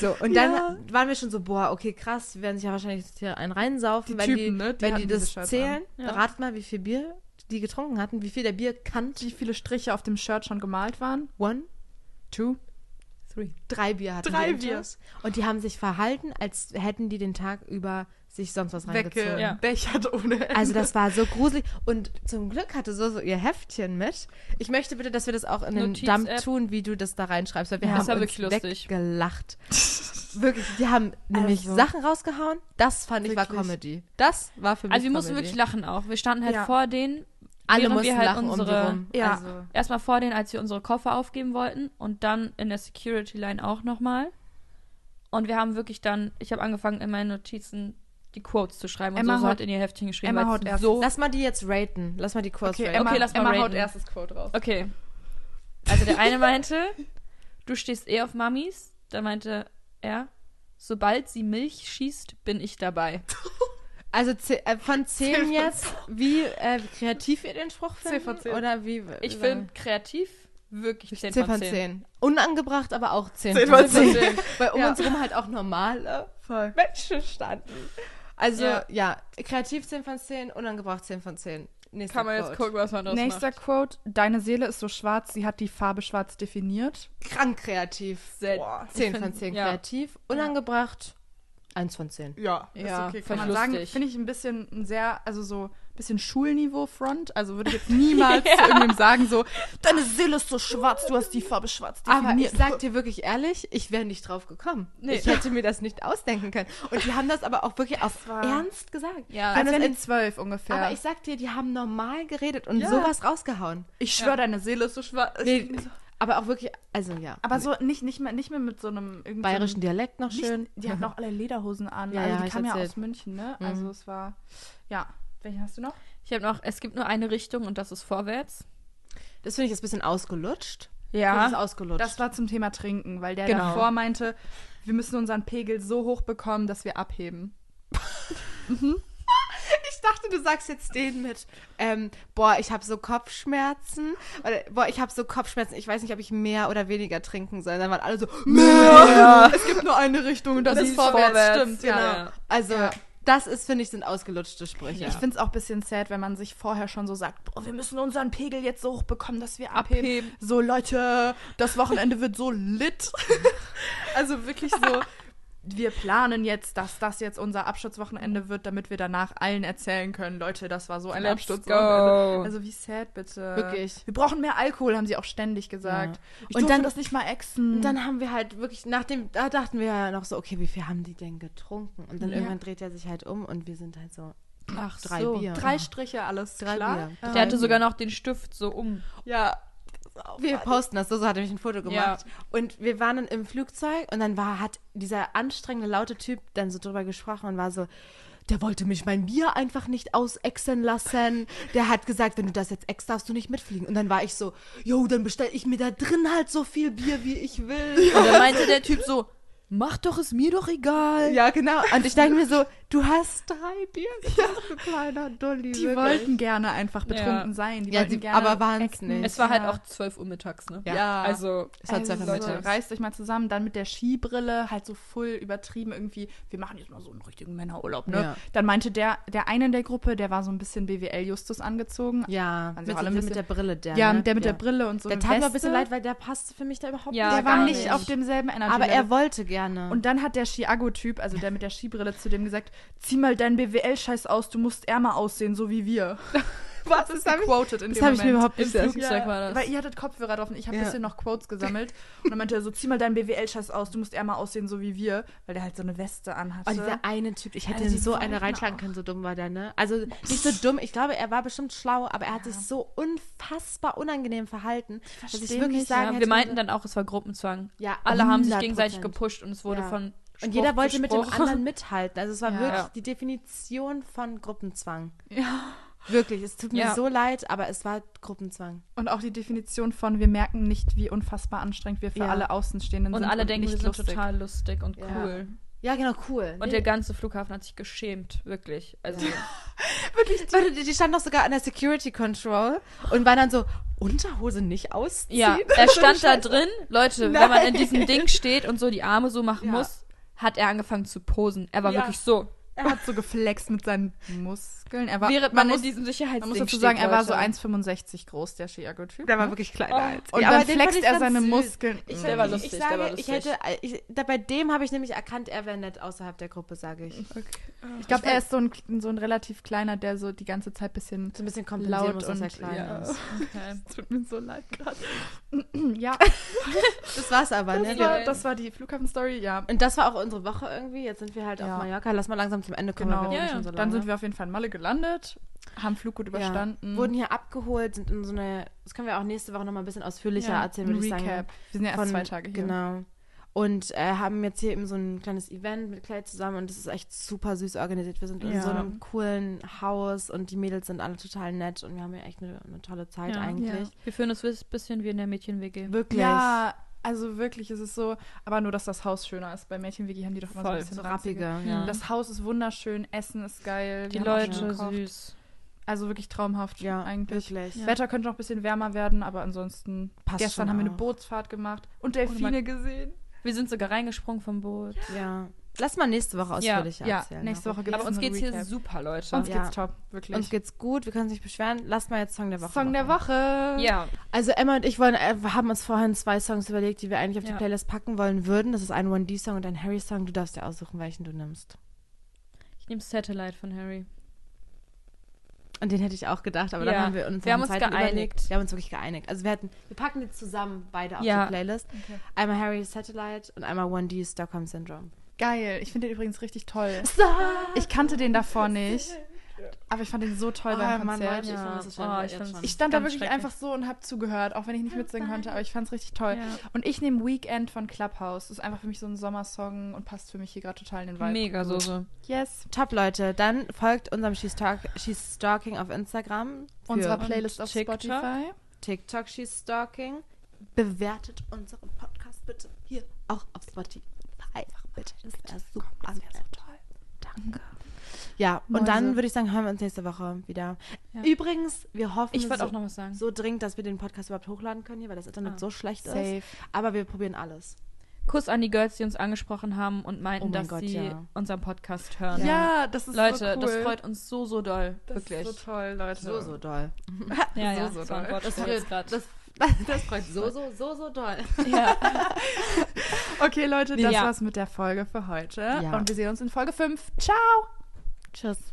So, und dann waren wir schon so, boah, okay, krass, wir werden sich ja wahrscheinlich hier einen reinsaufen, wenn die das zählen. Ja. Rat mal, wie viel Bier die getrunken hatten, wie viel der Bierkant, wie viele Striche auf dem Shirt schon gemalt waren. 1, 2, 3 Bier hatten die. Und die haben sich verhalten, als hätten die den Tag über sich sonst was reingezogen. Bechert ohne Ende. Also das war so gruselig. Und zum Glück hatte so ihr Heftchen mit. Ich möchte bitte, dass wir das auch in den Dump tun, wie du das da reinschreibst. Weil wir haben uns weggelacht. Wirklich, die haben nämlich Sachen rausgehauen. Das fand ich war Comedy. Das war für mich Also wir mussten wirklich lachen auch. Wir standen halt vor denen. Alle mussten halt lachen um die rum. Ja. Also. Erstmal vor denen, als wir unsere Koffer aufgeben wollten und dann in der Security-Line auch nochmal. Und wir haben wirklich dann, ich habe angefangen in meinen Notizen die Quotes zu schreiben. Und Emma hat in ihr Heftchen geschrieben. Emma haut erst. So lass mal die jetzt raten. Lass mal die Quotes raten. Okay, lass mal Emma raten. Haut erstes Quote raus. Okay. Also der eine meinte, du stehst auf Mamis. Dann meinte er, sobald sie Milch schießt, bin ich dabei. Also von 10 jetzt, wie kreativ ihr den Spruch findet? 10 von 10. Oder wie, ich finde kreativ wirklich 10 von 10. Unangebracht, aber auch 10 von 10. Weil um uns rum halt auch normale Menschen standen. Also kreativ 10 von 10, unangebracht 10 von 10. Nächster Quote. Kann man jetzt gucken, was man das macht. Nächster Quote, deine Seele ist so schwarz, sie hat die Farbe schwarz definiert. Krank kreativ. 10 von 10 kreativ, unangebracht. 1 von 10. Ja, ist okay. Kann man lustig sagen, finde ich ein bisschen ein bisschen Schulniveau-Front. Also würde ich jetzt niemals zu irgendwem sagen, so, deine Seele ist so schwarz, du hast die Farbe schwarz definiert. Aber ich sag dir wirklich ehrlich, ich wäre nicht drauf gekommen. Nee. Ich hätte mir das nicht ausdenken können. Und die haben das aber auch wirklich auf ernst gesagt. Ja, als wenn in 12 ungefähr. Aber ich sag dir, die haben normal geredet und sowas rausgehauen. Ich schwöre, deine Seele ist so schwarz. Nee. Aber auch wirklich, also aber so nicht mehr mit so einem irgendwie bayerischen Dialekt noch schön. Die hatten auch alle Lederhosen an. Ja, also die kamen aus München, ne? Mhm. Also es war, Welchen hast du noch? Ich habe noch, es gibt nur eine Richtung und das ist vorwärts. Das finde ich jetzt ein bisschen ausgelutscht. Ja, das war zum Thema Trinken, weil der davor meinte, wir müssen unseren Pegel so hoch bekommen, dass wir abheben. Mhm. Ich dachte, du sagst jetzt den mit, ich habe so Kopfschmerzen. Oder, ich habe so Kopfschmerzen. Ich weiß nicht, ob ich mehr oder weniger trinken soll. Dann waren alle so, mehr. Es gibt nur eine Richtung und das ist vorwärts. Stimmt, genau. Also, Das ist, finde ich, sind ausgelutschte Sprüche. Ich finde es auch ein bisschen sad, wenn man sich vorher schon so sagt, boah, wir müssen unseren Pegel jetzt so hoch bekommen, dass wir abheben. So, Leute, das Wochenende wird so lit. Also wirklich so, wir planen jetzt, dass das jetzt unser Absturzwochenende wird, damit wir danach allen erzählen können, Leute, das war so ein Absturzwochenende. Also wie sad, bitte. Wirklich. Wir brauchen mehr Alkohol, haben sie auch ständig gesagt. Ja. Ich durfte das nicht mal exen. Und dann haben wir halt wirklich, da dachten wir ja noch so, okay, wie viel haben die denn getrunken? Und dann irgendwann dreht er sich halt um und wir sind halt so... Ach, drei so, Bier. Drei Striche, alles drei klar. Bier. Der hatte sogar noch den Stift so um. Ja. Wir posten das, so hat er mich ein Foto gemacht. Ja. Und wir waren dann im Flugzeug und dann hat dieser anstrengende, laute Typ dann so drüber gesprochen und war so, der wollte mich mein Bier einfach nicht ausexen lassen. Der hat gesagt, wenn du das jetzt ex, darfst du nicht mitfliegen. Und dann war ich so, jo, dann bestelle ich mir da drin halt so viel Bier, wie ich will. Und dann meinte der Typ so, mach doch, es mir doch egal. Ja, genau. Und ich dachte mir so, du hast drei Bier. Ja. Du kleiner Dolly. Die wollten gerne einfach betrunken sein. Die wollten gerne, aber waren es nicht. Es war halt auch 12 Uhr mittags, ne? Ja. Also, es war 12 Uhr mittags. Reißt euch mal zusammen. Dann mit der Skibrille halt so voll übertrieben irgendwie. Wir machen jetzt mal so einen richtigen Männerurlaub, ne? Ja. Dann meinte der eine in der Gruppe, der war so ein bisschen BWL-Justus angezogen. Ja, mit der Brille, der Brille und so. Der tat mir ein bisschen leid, weil der passte für mich da überhaupt nicht. Der war nicht auf demselben Energy. Aber er wollte gerne. Und dann hat der Skiago-Typ, also der mit der Skibrille, zu dem gesagt, zieh mal deinen BWL-Scheiß aus, du musst ärmer aussehen, so wie wir. Was ist gequotet in dem Moment? Das habe ich mir überhaupt nicht Flugzeug war das. Weil ihr hattet Kopfhörer drauf und ich habe ein bisschen noch Quotes gesammelt. Und dann meinte er so, zieh mal deinen BWL-Scheiß aus, du musst ärmer aussehen, so wie wir. Weil der halt so eine Weste anhatte. Und dieser eine Typ, ich hätte so eine reinschlagen können, so dumm war der, ne? Also nicht so dumm, ich glaube, er war bestimmt schlau, aber er hat sich so unfassbar unangenehm verhalten, dass ich wirklich sagen hätte... Wir meinten dann auch, es war Gruppenzwang. Ja, alle haben sich gegenseitig gepusht und es wurde von Spruch. Und jeder wollte mit dem anderen mithalten. Also es war wirklich die Definition von Gruppenzwang. Ja. Wirklich, es tut mir so leid, aber es war Gruppenzwang. Und auch die Definition von, wir merken nicht, wie unfassbar anstrengend wir für alle Außenstehenden sind. Und alle denken, wir sind total lustig und cool. Ja, genau, cool. Und der ganze Flughafen hat sich geschämt, wirklich. Also wirklich, die stand doch sogar an der Security Control und war dann so, Unterhose nicht ausziehen? Ja, er stand da drin, Leute, wenn man in diesem Ding steht und so die Arme so machen muss, hat er angefangen zu posen. Er war wirklich so... Er hat so geflext mit seinen Muskeln. Er war, in diesem Sicherheitsding. Man muss dazu sagen, er war so 1,65 groß, der Chiago-Typ. Der war wirklich kleiner als. Und dann flext er seine Muskeln. Der war lustig, bei dem habe ich nämlich erkannt, er wäre nett außerhalb der Gruppe, sage ich. Okay. Ich glaube, er ist so ein relativ kleiner, der so die ganze Zeit ein bisschen kompensieren muss, dass er klein ist. Okay. Das tut mir so leid gerade. Ja. Das war's aber, ne? Das war die Flughafen-Story, ja. Und das war auch unsere Woche irgendwie. Jetzt sind wir halt auf Mallorca. Lass mal langsam zum Ende kommen. Genau. So dann sind wir auf jeden Fall in Malle gelandet, haben Flug gut überstanden. Wurden hier abgeholt, sind in so eine... Das können wir auch nächste Woche nochmal ein bisschen ausführlicher erzählen, würde ich sagen. Recap. Wir sind ja erst 2 Tage hier. Genau. Und haben jetzt hier eben so ein kleines Event mit Clayt zusammen und es ist echt super süß organisiert. Wir sind in so einem coolen Haus und die Mädels sind alle total nett und wir haben hier echt eine tolle Zeit eigentlich. Ja. Wir fühlen uns ein bisschen wie in der Mädchen-WG. Wirklich. Ja, also wirklich ist es so, aber nur, dass das Haus schöner ist. Bei Mädchen-WG haben die doch immer so ein bisschen rappiger. Ja. Das Haus ist wunderschön, Essen ist geil. Die Leute süß. Also wirklich traumhaft eigentlich. Wirklich. Ja. Wetter könnte noch ein bisschen wärmer werden, aber ansonsten passt. Gestern haben wir eine Bootsfahrt gemacht und Delfine gesehen. Wir sind sogar reingesprungen vom Boot. Ja. Lass mal nächste Woche ausführlich erzählen. Nächste Woche gibt's. Aber uns geht's hier super, Leute. Uns geht's top, wirklich. Uns geht's gut, wir können uns nicht beschweren. Lass mal jetzt Song der Woche. Song der Woche. Ja. Also Emma und ich haben uns vorhin 2 Songs überlegt, die wir eigentlich auf die Playlist packen wollen würden. Das ist ein 1D-Song und ein Harry-Song. Du darfst dir aussuchen, welchen du nimmst. Ich nehme Satellite von Harry. Und den hätte ich auch gedacht, aber dann haben wir uns geeinigt. Überlegt. Wir haben uns wirklich geeinigt. Also wir packen jetzt zusammen beide auf die Playlist. Okay. Einmal Harry's Satellite und einmal 1D Stockholm Syndrome. Geil. Ich finde den übrigens richtig toll. Ich kannte den davor nicht. Aber ich fand den so toll beim Konzert. Ich stand da wirklich einfach so und habe zugehört, auch wenn ich nicht mitsingen konnte, aber ich fand es richtig toll. Ja. Und ich nehme Weekend von Clubhouse. Das ist einfach für mich so ein Sommersong und passt für mich hier gerade total in den Vibe. Mega Soße. Yes. Top, Leute. Dann folgt unserem She's Stalking auf Instagram. Unserer Playlist auf Spotify. TikTok She's Stalking. Bewertet unseren Podcast bitte hier auch auf Spotify. Einfach bitte. Das wäre so toll. Danke. Ja, und dann würde ich sagen, hören wir uns nächste Woche wieder. Ja. Übrigens, wir hoffen, ich wollte auch noch was sagen. So dringend, dass wir den Podcast überhaupt hochladen können hier, weil das Internet so schlecht ist. Aber wir probieren alles. Kuss an die Girls, die uns angesprochen haben und meinten, dass sie unseren Podcast hören. Ja, das ist Leute, so cool. Leute, das freut uns so, so doll. Das wirklich. Ist so toll, Leute. So, so doll. Ja, ja, so, so doll. Das freut so, so, so, so doll. Ja. Okay, Leute, das war's mit der Folge für heute. Ja. Und wir sehen uns in Folge 5. Ciao. Tschüss.